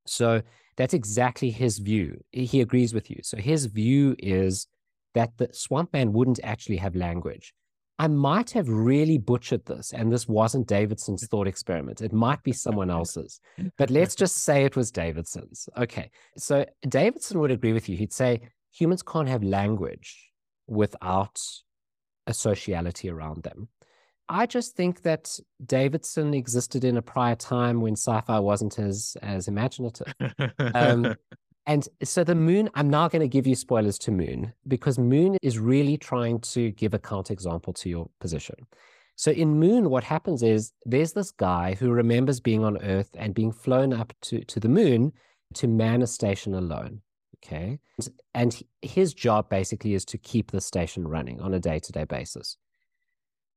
So that's exactly his view. He agrees with you. So his view is that the Swamp Man wouldn't actually have language. I might have really butchered this, and this wasn't Davidson's thought experiment. It might be someone else's, but let's just say it was Davidson's. Okay, so Davidson would agree with you. He'd say humans can't have language without a sociality around them. I just think that Davidson existed in a prior time when sci-fi wasn't as as imaginative. Um, and so the Moon, I'm now going to give you spoilers to Moon, because Moon is really trying to give a counterexample to your position. So in Moon, what happens is there's this guy who remembers being on Earth and being flown up to, to the Moon to man a station alone. Okay. And his job basically is to keep the station running on a day-to-day basis.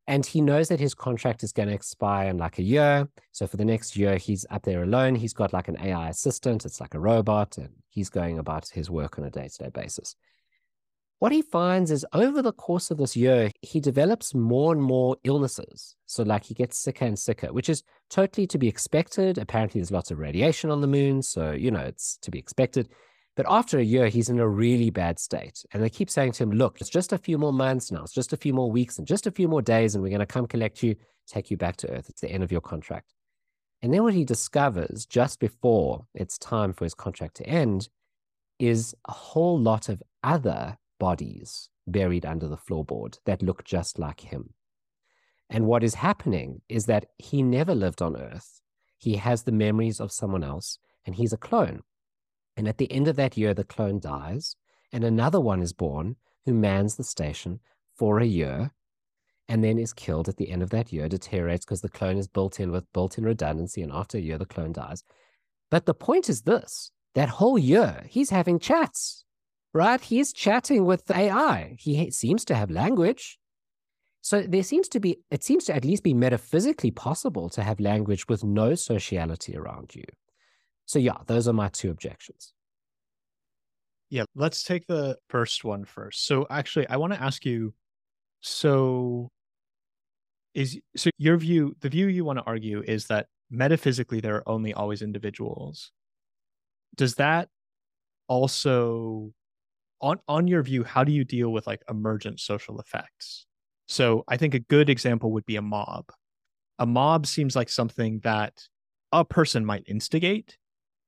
And he knows that his contract is going to expire in like a year. So for the next year, he's up there alone. He's got like an A I assistant. It's like a robot, and he's going about his work on a day-to-day basis. What he finds is over the course of this year, he develops more and more illnesses. So like he gets sicker and sicker, which is totally to be expected. Apparently there's lots of radiation on the Moon. So, you know, it's to be expected. But after a year, he's in a really bad state. And they keep saying to him, look, it's just a few more months now. It's just a few more weeks and just a few more days. And we're going to come collect you, take you back to Earth. It's the end of your contract. And then what he discovers just before it's time for his contract to end is a whole lot of other bodies buried under the floorboard that look just like him. And what is happening is that he never lived on Earth. He has the memories of someone else, and he's a clone. And at the end of that year, the clone dies, and another one is born who mans the station for a year, and then is killed at the end of that year, deteriorates because the clone is built in with built-in redundancy, and after a year, the clone dies. But the point is this, that whole year, he's having chats, right? He's chatting with the A I. He seems to have language. So there seems to be, it seems to at least be metaphysically possible to have language with no sociality around you. So yeah, those are my two objections. Yeah, let's take the first one first. So actually, I want to ask you, so is so your view, the view you want to argue is that metaphysically there are only always individuals. Does that also, on, on your view, how do you deal with like emergent social effects? So I think a good example would be a mob. A mob seems like something that a person might instigate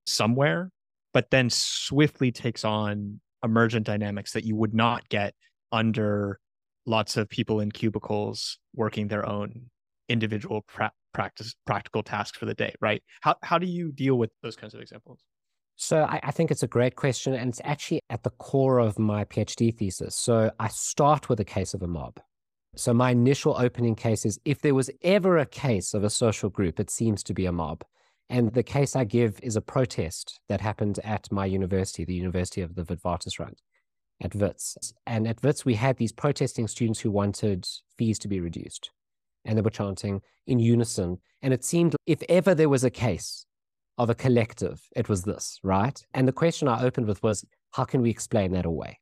somewhere, but then swiftly takes on emergent dynamics that you would not get under lots of people in cubicles working their own individual pra- practice, practical tasks for the day, right? How how do you deal with those kinds of examples? So I, I think it's a great question, and it's actually at the core of my PhD thesis. So I start with a case of a mob. So my initial opening case is, if there was ever a case of a social group, it seems to be a mob. And the case I give is a protest that happened at my university, the University of the Witwatersrand, at Wits. And at Wits, we had these protesting students who wanted fees to be reduced. And they were chanting in unison. And it seemed if ever there was a case of a collective, it was this, right? And the question I opened with was, how can we explain that away?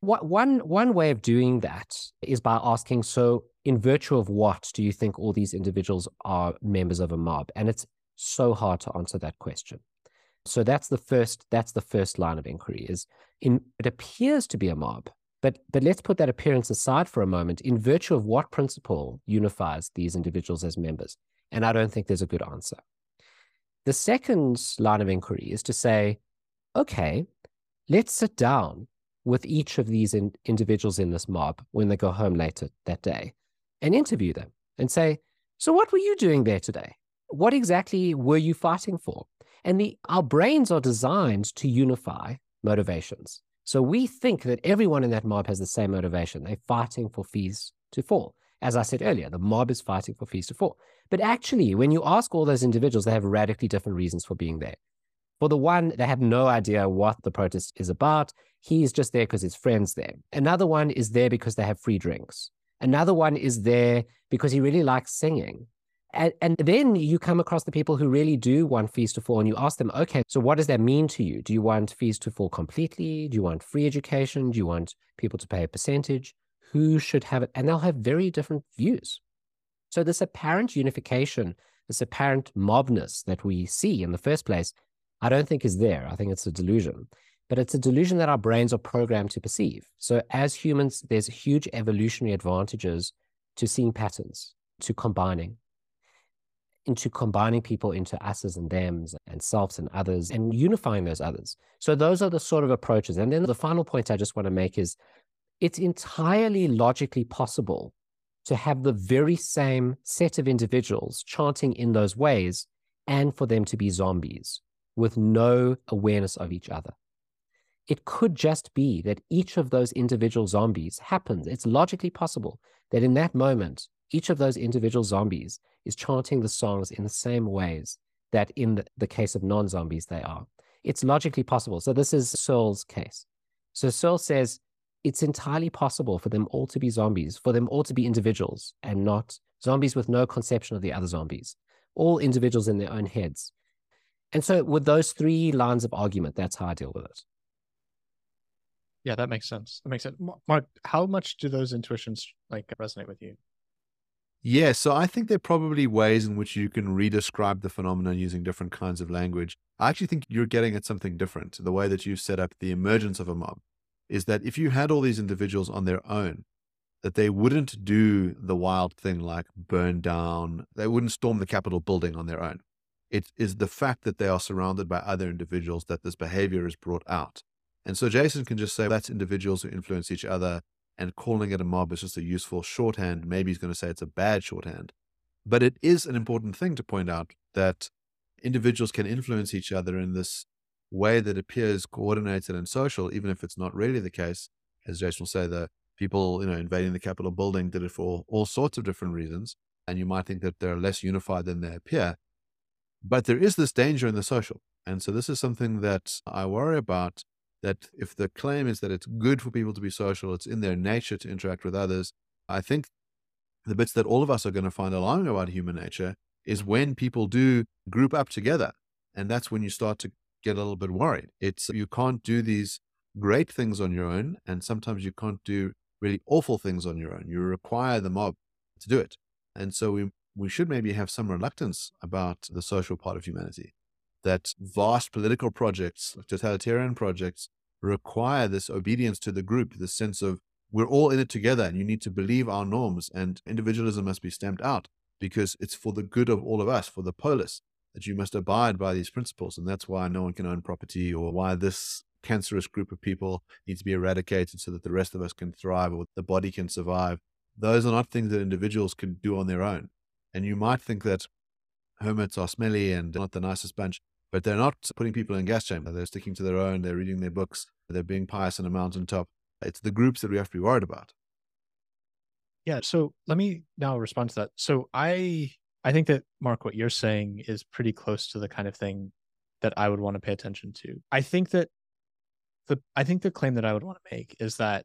What, one, one way of doing that is by asking, so in virtue of what do you think all these individuals are members of a mob? And it's so hard to answer that question. So that's the first, that's the first line of inquiry is, in, it appears to be a mob, but, but let's put that appearance aside for a moment. In virtue of what principle unifies these individuals as members? And I don't think there's a good answer. The second line of inquiry is to say, okay, let's sit down with each of these in individuals in this mob when they go home later that day and interview them and say, so what were you doing there today? What exactly were you fighting for? And the, our brains are designed to unify motivations. So we think that everyone in that mob has the same motivation. They're fighting for fees to fall. As I said earlier, the mob is fighting for fees to fall. But actually, when you ask all those individuals, they have radically different reasons for being there. For the one, they have no idea what the protest is about. He's just there because his friend's there. Another one is there because they have free drinks. Another one is there because he really likes singing. And, and then you come across the people who really do want fees to fall, and you ask them, okay, so what does that mean to you? Do you want fees to fall completely? Do you want free education? Do you want people to pay a percentage? Who should have it? And they'll have very different views. So this apparent unification, this apparent mobness that we see in the first place, I don't think is there. I think it's a delusion. But it's a delusion that our brains are programmed to perceive. So as humans, there's huge evolutionary advantages to seeing patterns, to combining, into combining people into us's and thems and selves and others and unifying those others. So those are the sort of approaches. And then the final point I just want to make is it's entirely logically possible to have the very same set of individuals chanting in those ways and for them to be zombies with no awareness of each other. It could just be that each of those individual zombies happens. It's logically possible that in that moment, each of those individual zombies is chanting the songs in the same ways that in the case of non-zombies they are. It's logically possible. So this is Searle's case. So Searle says it's entirely possible for them all to be zombies, for them all to be individuals and not zombies with no conception of the other zombies, all individuals in their own heads. And so with those three lines of argument, that's how I deal with it. Yeah, that makes sense. That makes sense. Mark, how much do those intuitions like resonate with you? Yeah, so I think there are probably ways in which you can redescribe the phenomenon using different kinds of language. I actually think you're getting at something different. The way that you've set up the emergence of a mob is that if you had all these individuals on their own, that they wouldn't do the wild thing like burn down, they wouldn't storm the Capitol building on their own. It is the fact that they are surrounded by other individuals that this behavior is brought out. And so Jason can just say that's individuals who influence each other, and calling it a mob is just a useful shorthand. Maybe he's going to say it's a bad shorthand. But it is an important thing to point out that individuals can influence each other in this way that appears coordinated and social, even if it's not really the case. As Jason will say, the people, you know, invading the Capitol building did it for all sorts of different reasons. And you might think that they're less unified than they appear. But there is this danger in the social. And so this is something that I worry about. That if the claim is that it's good for people to be social, it's in their nature to interact with others, I think the bits that all of us are going to find alarming about human nature is when people do group up together. And that's when you start to get a little bit worried. It's you can't do these great things on your own, and sometimes you can't do really awful things on your own. You require the mob to do it. And so we, we should maybe have some reluctance about the social part of humanity. That vast political projects, totalitarian projects, require this obedience to the group, this sense of we're all in it together and you need to believe our norms and individualism must be stamped out because it's for the good of all of us, for the polis, that you must abide by these principles. And that's why no one can own property or why this cancerous group of people needs to be eradicated so that the rest of us can thrive or the body can survive. Those are not things that individuals can do on their own. And you might think that hermits are smelly and not the nicest bunch, but they're not putting people in gas chamber. They're sticking to their own. They're reading their books. They're being pious on a mountaintop. It's the groups that we have to be worried about. Yeah. So let me now respond to that. So I, I think that, Mark, what you're saying is pretty close to the kind of thing that I would want to pay attention to. I think that the, I think the claim that I would want to make is that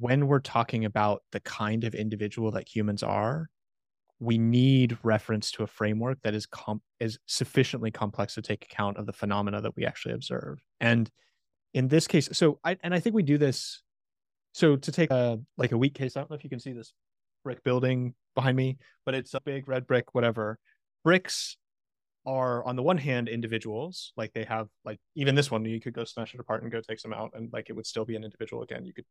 when we're talking about the kind of individual that humans are, we need reference to a framework that is comp is sufficiently complex to take account of the phenomena that we actually observe. And in this case, so I, and I think we do this. So to take a, like a weak case, I don't know if you can see this brick building behind me, but it's a big red brick, whatever. Bricks are on the one hand individuals, like they have, like even this one, you could go smash it apart and go take some out. And like, it would still be an individual again, you could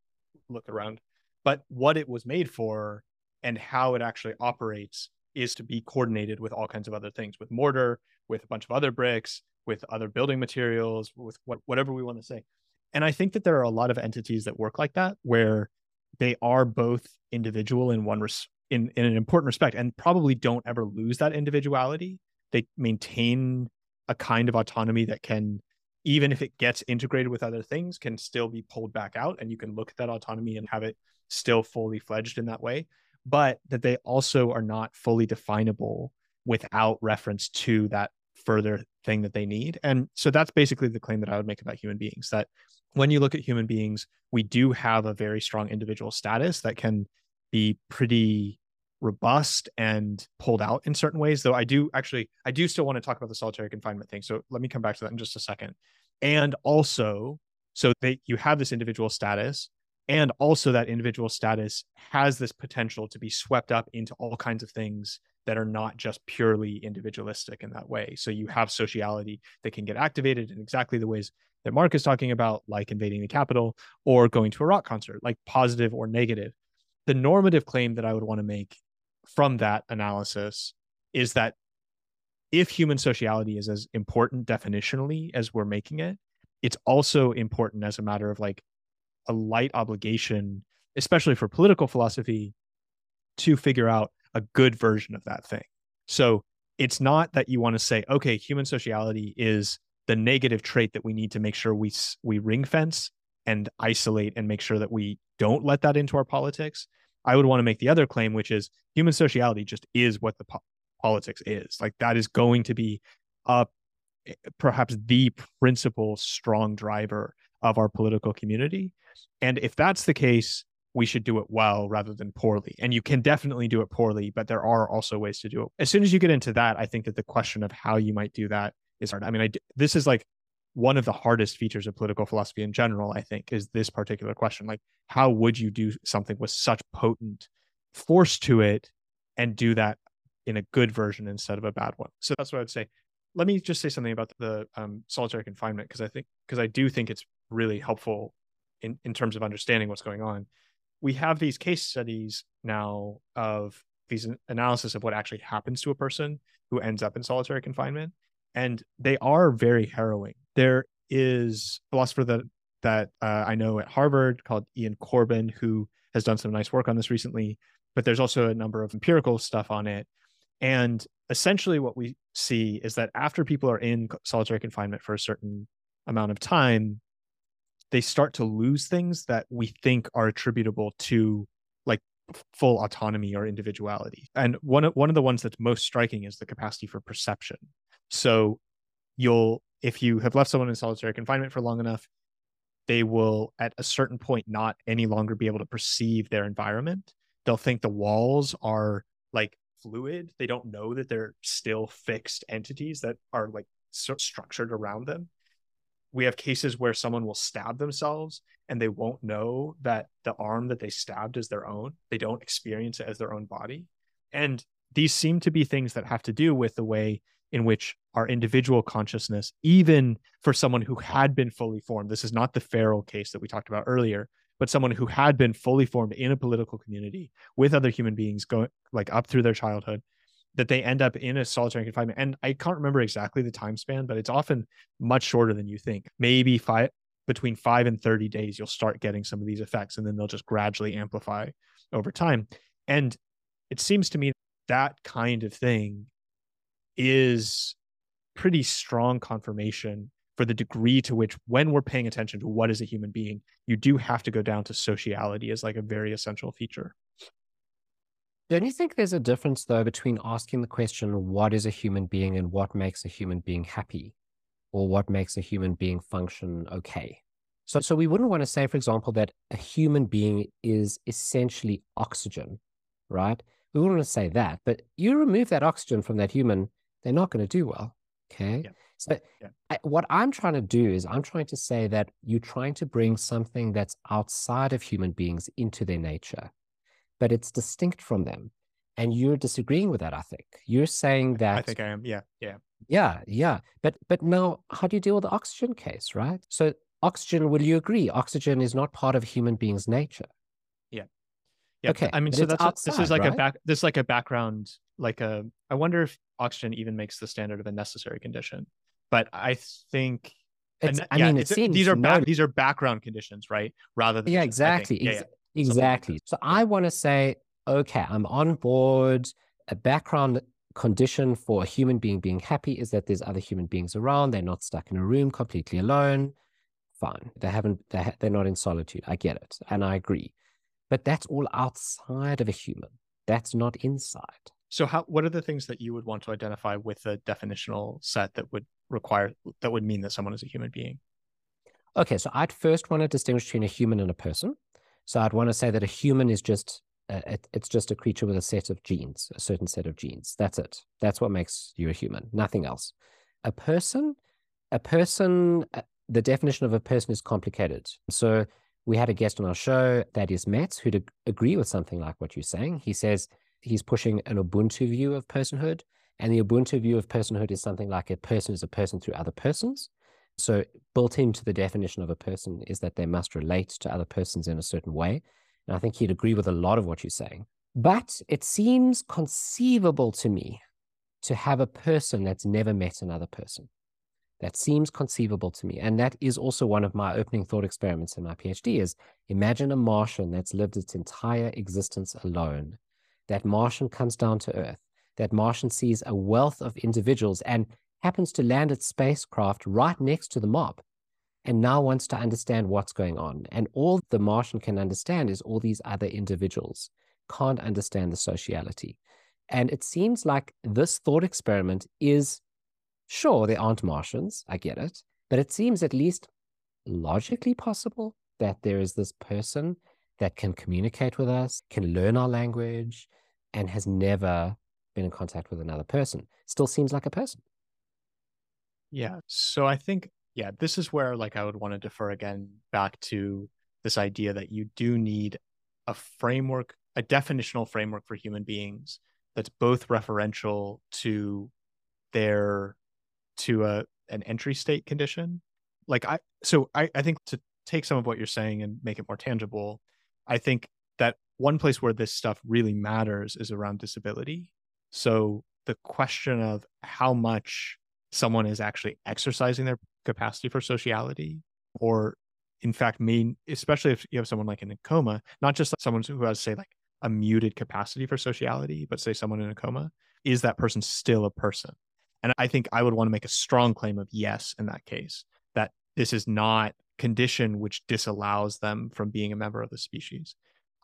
look around, but what it was made for and how it actually operates is to be coordinated with all kinds of other things, with mortar, with a bunch of other bricks, with other building materials, with what, whatever we want to say. And I think that there are a lot of entities that work like that, where they are both individual in one res in, in an important respect, and probably don't ever lose that individuality. They maintain a kind of autonomy that can, even if it gets integrated with other things, can still be pulled back out. And you can look at that autonomy and have it still fully fledged in that way. But that they also are not fully definable without reference to that further thing that they need. And so that's basically the claim that I would make about human beings, that when you look at human beings, we do have a very strong individual status that can be pretty robust and pulled out in certain ways. Though I do actually, I do still want to talk about the solitary confinement thing. So let me come back to that in just a second. And also, so that you have this individual status, and also that individual status has this potential to be swept up into all kinds of things that are not just purely individualistic in that way. So you have sociality that can get activated in exactly the ways that Mark is talking about, like invading the Capitol or going to a rock concert, like positive or negative. The normative claim that I would want to make from that analysis is that if human sociality is as important definitionally as we're making it, it's also important as a matter of like, a light obligation, especially for political philosophy, to figure out a good version of that thing. So it's not that you want to say, okay, human sociality is the negative trait that we need to make sure we we ring fence and isolate and make sure that we don't let that into our politics. I would want to make the other claim, which is human sociality just is what the po- politics is. Like that is going to be uh, perhaps the principal strong driver of our political community. And if that's the case, we should do it well rather than poorly. And you can definitely do it poorly, but there are also ways to do it. As soon as you get into that, I think that the question of how you might do that is hard. I mean, I, this is like one of the hardest features of political philosophy in general, I think, is this particular question. Like, how would you do something with such potent force to it and do that in a good version instead of a bad one? So that's what I'd say. Let me just say something about the um, solitary confinement, because I think, because I do think it's really helpful in, in terms of understanding what's going on. We have these case studies now of these analysis of what actually happens to a person who ends up in solitary confinement. And they are very harrowing. There is a philosopher that, that uh, I know at Harvard called Ian Corbin, who has done some nice work on this recently, but there's also a number of empirical stuff on it. And essentially what we see is that after people are in solitary confinement for a certain amount of time, they start to lose things that we think are attributable to like full autonomy or individuality. And one of, one of the ones that's most striking is the capacity for perception. So you'll, if you have left someone in solitary confinement for long enough, they will at a certain point not any longer be able to perceive their environment. They'll think the walls are like fluid. They don't know that they're still fixed entities that are like so structured around them. We have cases where someone will stab themselves and they won't know that the arm that they stabbed is their own. They don't experience it as their own body. And these seem to be things that have to do with the way in which our individual consciousness, even for someone who had been fully formed, this is not the feral case that we talked about earlier, but someone who had been fully formed in a political community with other human beings going like up through their childhood, that they end up in a solitary confinement. And I can't remember exactly the time span, but it's often much shorter than you think. Maybe five, between five and thirty days, you'll start getting some of these effects, and then they'll just gradually amplify over time. And it seems to me that kind of thing is pretty strong confirmation for the degree to which when we're paying attention to what is a human being, you do have to go down to sociality as like a very essential feature. Don't you think there's a difference, though, between asking the question, what is a human being, and what makes a human being happy, or what makes a human being function okay? So, so we wouldn't want to say, for example, that a human being is essentially oxygen, right? We wouldn't want to say that, but you remove that oxygen from that human, they're not going to do well, okay? Yeah. So yeah. I, what I'm trying to do is I'm trying to say that you're trying to bring something that's outside of human beings into their nature, but it's distinct from them. And you're disagreeing with that, I think. You're saying that... I think I am, yeah, yeah. Yeah, yeah. But but now, how do you deal with the oxygen case, right? So oxygen, will you agree? Oxygen is not part of a human being's nature. Yeah. Yeah. Okay. I mean, so that's outside, a, this is like right? a back this is like a background, like a I wonder if oxygen even makes the standard of a necessary condition. But I think it's, and, I yeah, mean it seems these are no, back, these are background conditions, right? Rather than Yeah, exactly. Yeah, yeah. Exactly. So I want to say, okay, I'm on board. A background condition for a human being being happy is that there's other human beings around. They're not stuck in a room completely alone. Fine. They haven't, they ha- they're not in solitude. I get it. And I agree. But that's all outside of a human. That's not inside. So how, what are the things that you would want to identify with a definitional set that would require, that would mean that someone is a human being? Okay. So I'd first want to distinguish between a human and a person. So I'd want to say that a human is just, uh, it, it's just a creature with a set of genes, a certain set of genes. That's it. That's what makes you a human, nothing else. A person, a person, uh, the definition of a person is complicated. So we had a guest on our show, that is Metz, who'd ag- agree with something like what you're saying. He says he's pushing an Ubuntu view of personhood. And the Ubuntu view of personhood is something like a person is a person through other persons. So built into the definition of a person is that they must relate to other persons in a certain way. And I think he'd agree with a lot of what you're saying. But it seems conceivable to me to have a person that's never met another person. That seems conceivable to me. And that is also one of my opening thought experiments in my PhD is imagine a Martian that's lived its entire existence alone. that Martian comes down to Earth, that Martian sees a wealth of individuals and happens to land its spacecraft right next to the mob, and now wants to understand what's going on. And all the Martian can understand is all these other individuals, can't understand the sociality. And it seems like this thought experiment is, sure, there aren't Martians, I get it, but it seems at least logically possible that there is this person that can communicate with us, can learn our language, and has never been in contact with another person. Still seems like a person. Yeah. So I think, yeah, this is where like I would want to defer again back to this idea that you do need a framework, a definitional framework for human beings that's both referential to their, to a, an entry state condition. Like I, so I, I think to take some of what you're saying and make it more tangible, I think that one place where this stuff really matters is around disability. So the question of how much someone is actually exercising their capacity for sociality, or in fact, mean, especially if you have someone like in a coma, not just like someone who has, say, like a muted capacity for sociality, but say someone in a coma, is that person still a person? And I think I would want to make a strong claim of yes in that case, that this is not a condition which disallows them from being a member of the species.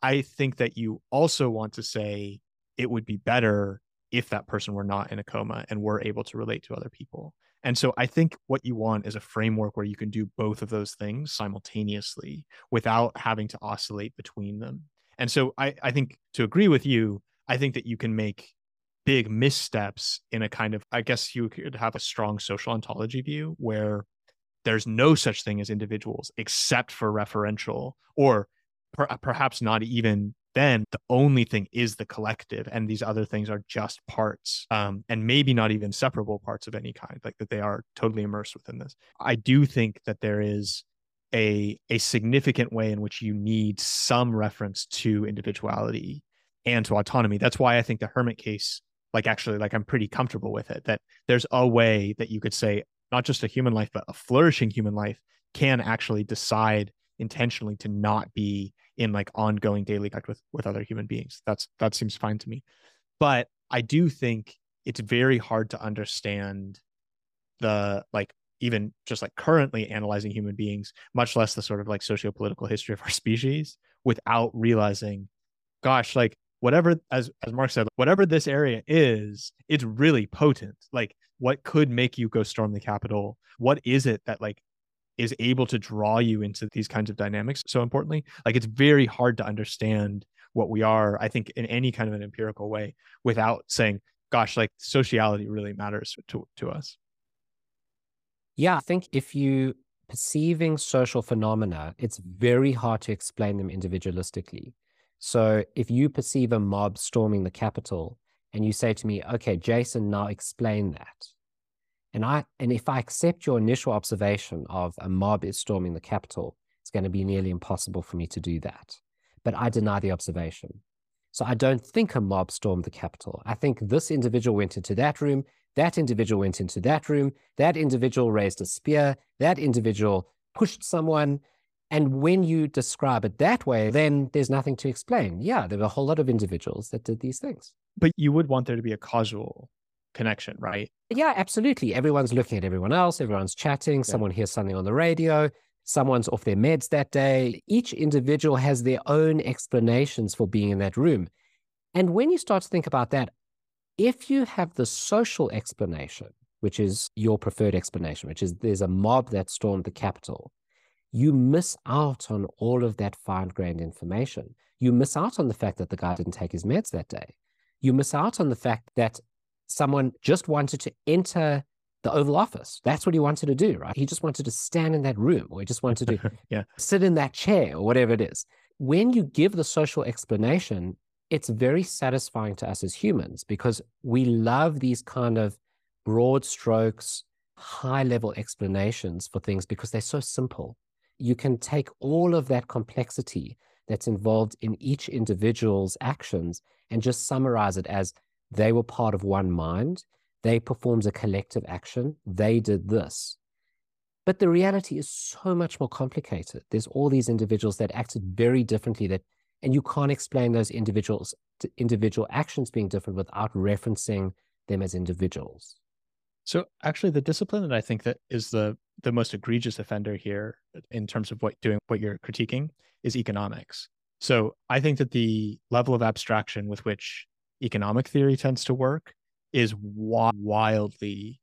I think that you also want to say it would be better if that person were not in a coma and were able to relate to other people. And so I think what you want is a framework where you can do both of those things simultaneously without having to oscillate between them. And so I, I think, to agree with you, I think that you can make big missteps in a kind of, I guess you could have a strong social ontology view where there's no such thing as individuals except for referential, or per, perhaps not even then, the only thing is the collective, and these other things are just parts, um, and maybe not even separable parts of any kind, like that they are totally immersed within this. I do think that there is a, a significant way in which you need some reference to individuality and to autonomy. That's why I think the hermit case, like actually, like I'm pretty comfortable with it, that there's a way that you could say not just a human life, but a flourishing human life can actually decide intentionally to not be in like ongoing daily contact with, with other human beings. That's, that seems fine to me. But I do think it's very hard to understand the, like, even just like currently analyzing human beings, much less the sort of like socio-political history of our species, without realizing, gosh, like whatever, as, as Marx said, whatever this area is, it's really potent. Like what could make you go storm the Capitol? What is it that like is able to draw you into these kinds of dynamics? So importantly, like it's very hard to understand what we are, I think, in any kind of an empirical way without saying, gosh, like sociality really matters to, to us. Yeah, I think if you perceiving social phenomena, it's very hard to explain them individualistically. So if you perceive a mob storming the Capitol and you say to me, okay, Jason, now explain that. And I, and if I accept your initial observation of a mob is storming the Capitol, it's going to be nearly impossible for me to do that. But I deny the observation. So I don't think a mob stormed the Capitol. I think this individual went into that room, that individual went into that room, that individual raised a spear, that individual pushed someone. And when you describe it that way, then there's nothing to explain. Yeah, there were a whole lot of individuals that did these things. But you would want there to be a causal connection, right? Yeah, absolutely. Everyone's looking at everyone else. Everyone's chatting. Yeah. Someone hears something on the radio. Someone's off their meds that day. Each individual has their own explanations for being in that room. And when you start to think about that, if you have the social explanation, which is your preferred explanation, which is there's a mob that stormed the Capitol, you miss out on all of that fine-grained information. You miss out on the fact that the guy didn't take his meds that day. You miss out on the fact that someone just wanted to enter the Oval Office. That's what he wanted to do, right? He just wanted to stand in that room, or he just wanted to yeah. sit in that chair, or whatever it is. When you give the social explanation, it's very satisfying to us as humans, because we love these kind of broad strokes, high-level explanations for things because they're so simple. You can take all of that complexity that's involved in each individual's actions and just summarize it as, they were part of one mind, they performed a collective action, they did this. But the reality is so much more complicated. There's all these individuals that acted very differently, that And you can't explain those individuals, individual actions being different without referencing them as individuals. So actually the discipline that I think that is the, the most egregious offender here in terms of what doing what you're critiquing is economics. So I think that the level of abstraction with which economic theory tends to work is wi- wildly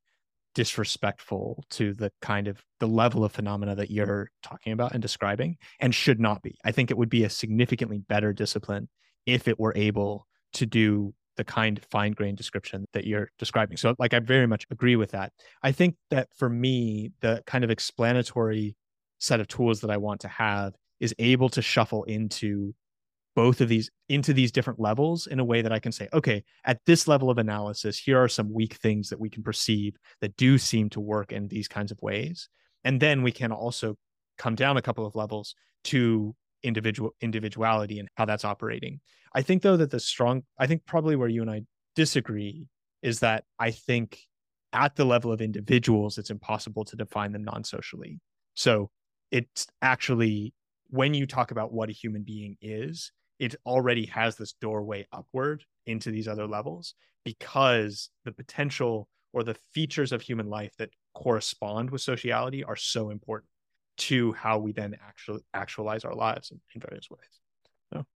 disrespectful to the kind of the level of phenomena that you're talking about and describing, and should not be. I think it would be a significantly better discipline if it were able to do the kind of fine-grained description that you're describing. So like, I very much agree with that. I think that for me, the kind of explanatory set of tools that I want to have is able to shuffle into both of these, into these different levels in a way that I can say, okay, at this level of analysis, here are some weak things that we can perceive that do seem to work in these kinds of ways. And then we can also come down a couple of levels to individual individuality and how that's operating. I think though that the strong, I think probably where you and I disagree is that I think at the level of individuals, it's impossible to define them non-socially. So it's actually, when you talk about what a human being is, it already has this doorway upward into these other levels, because the potential or the features of human life that correspond with sociality are so important to how we then actually actualize our lives in, in various ways.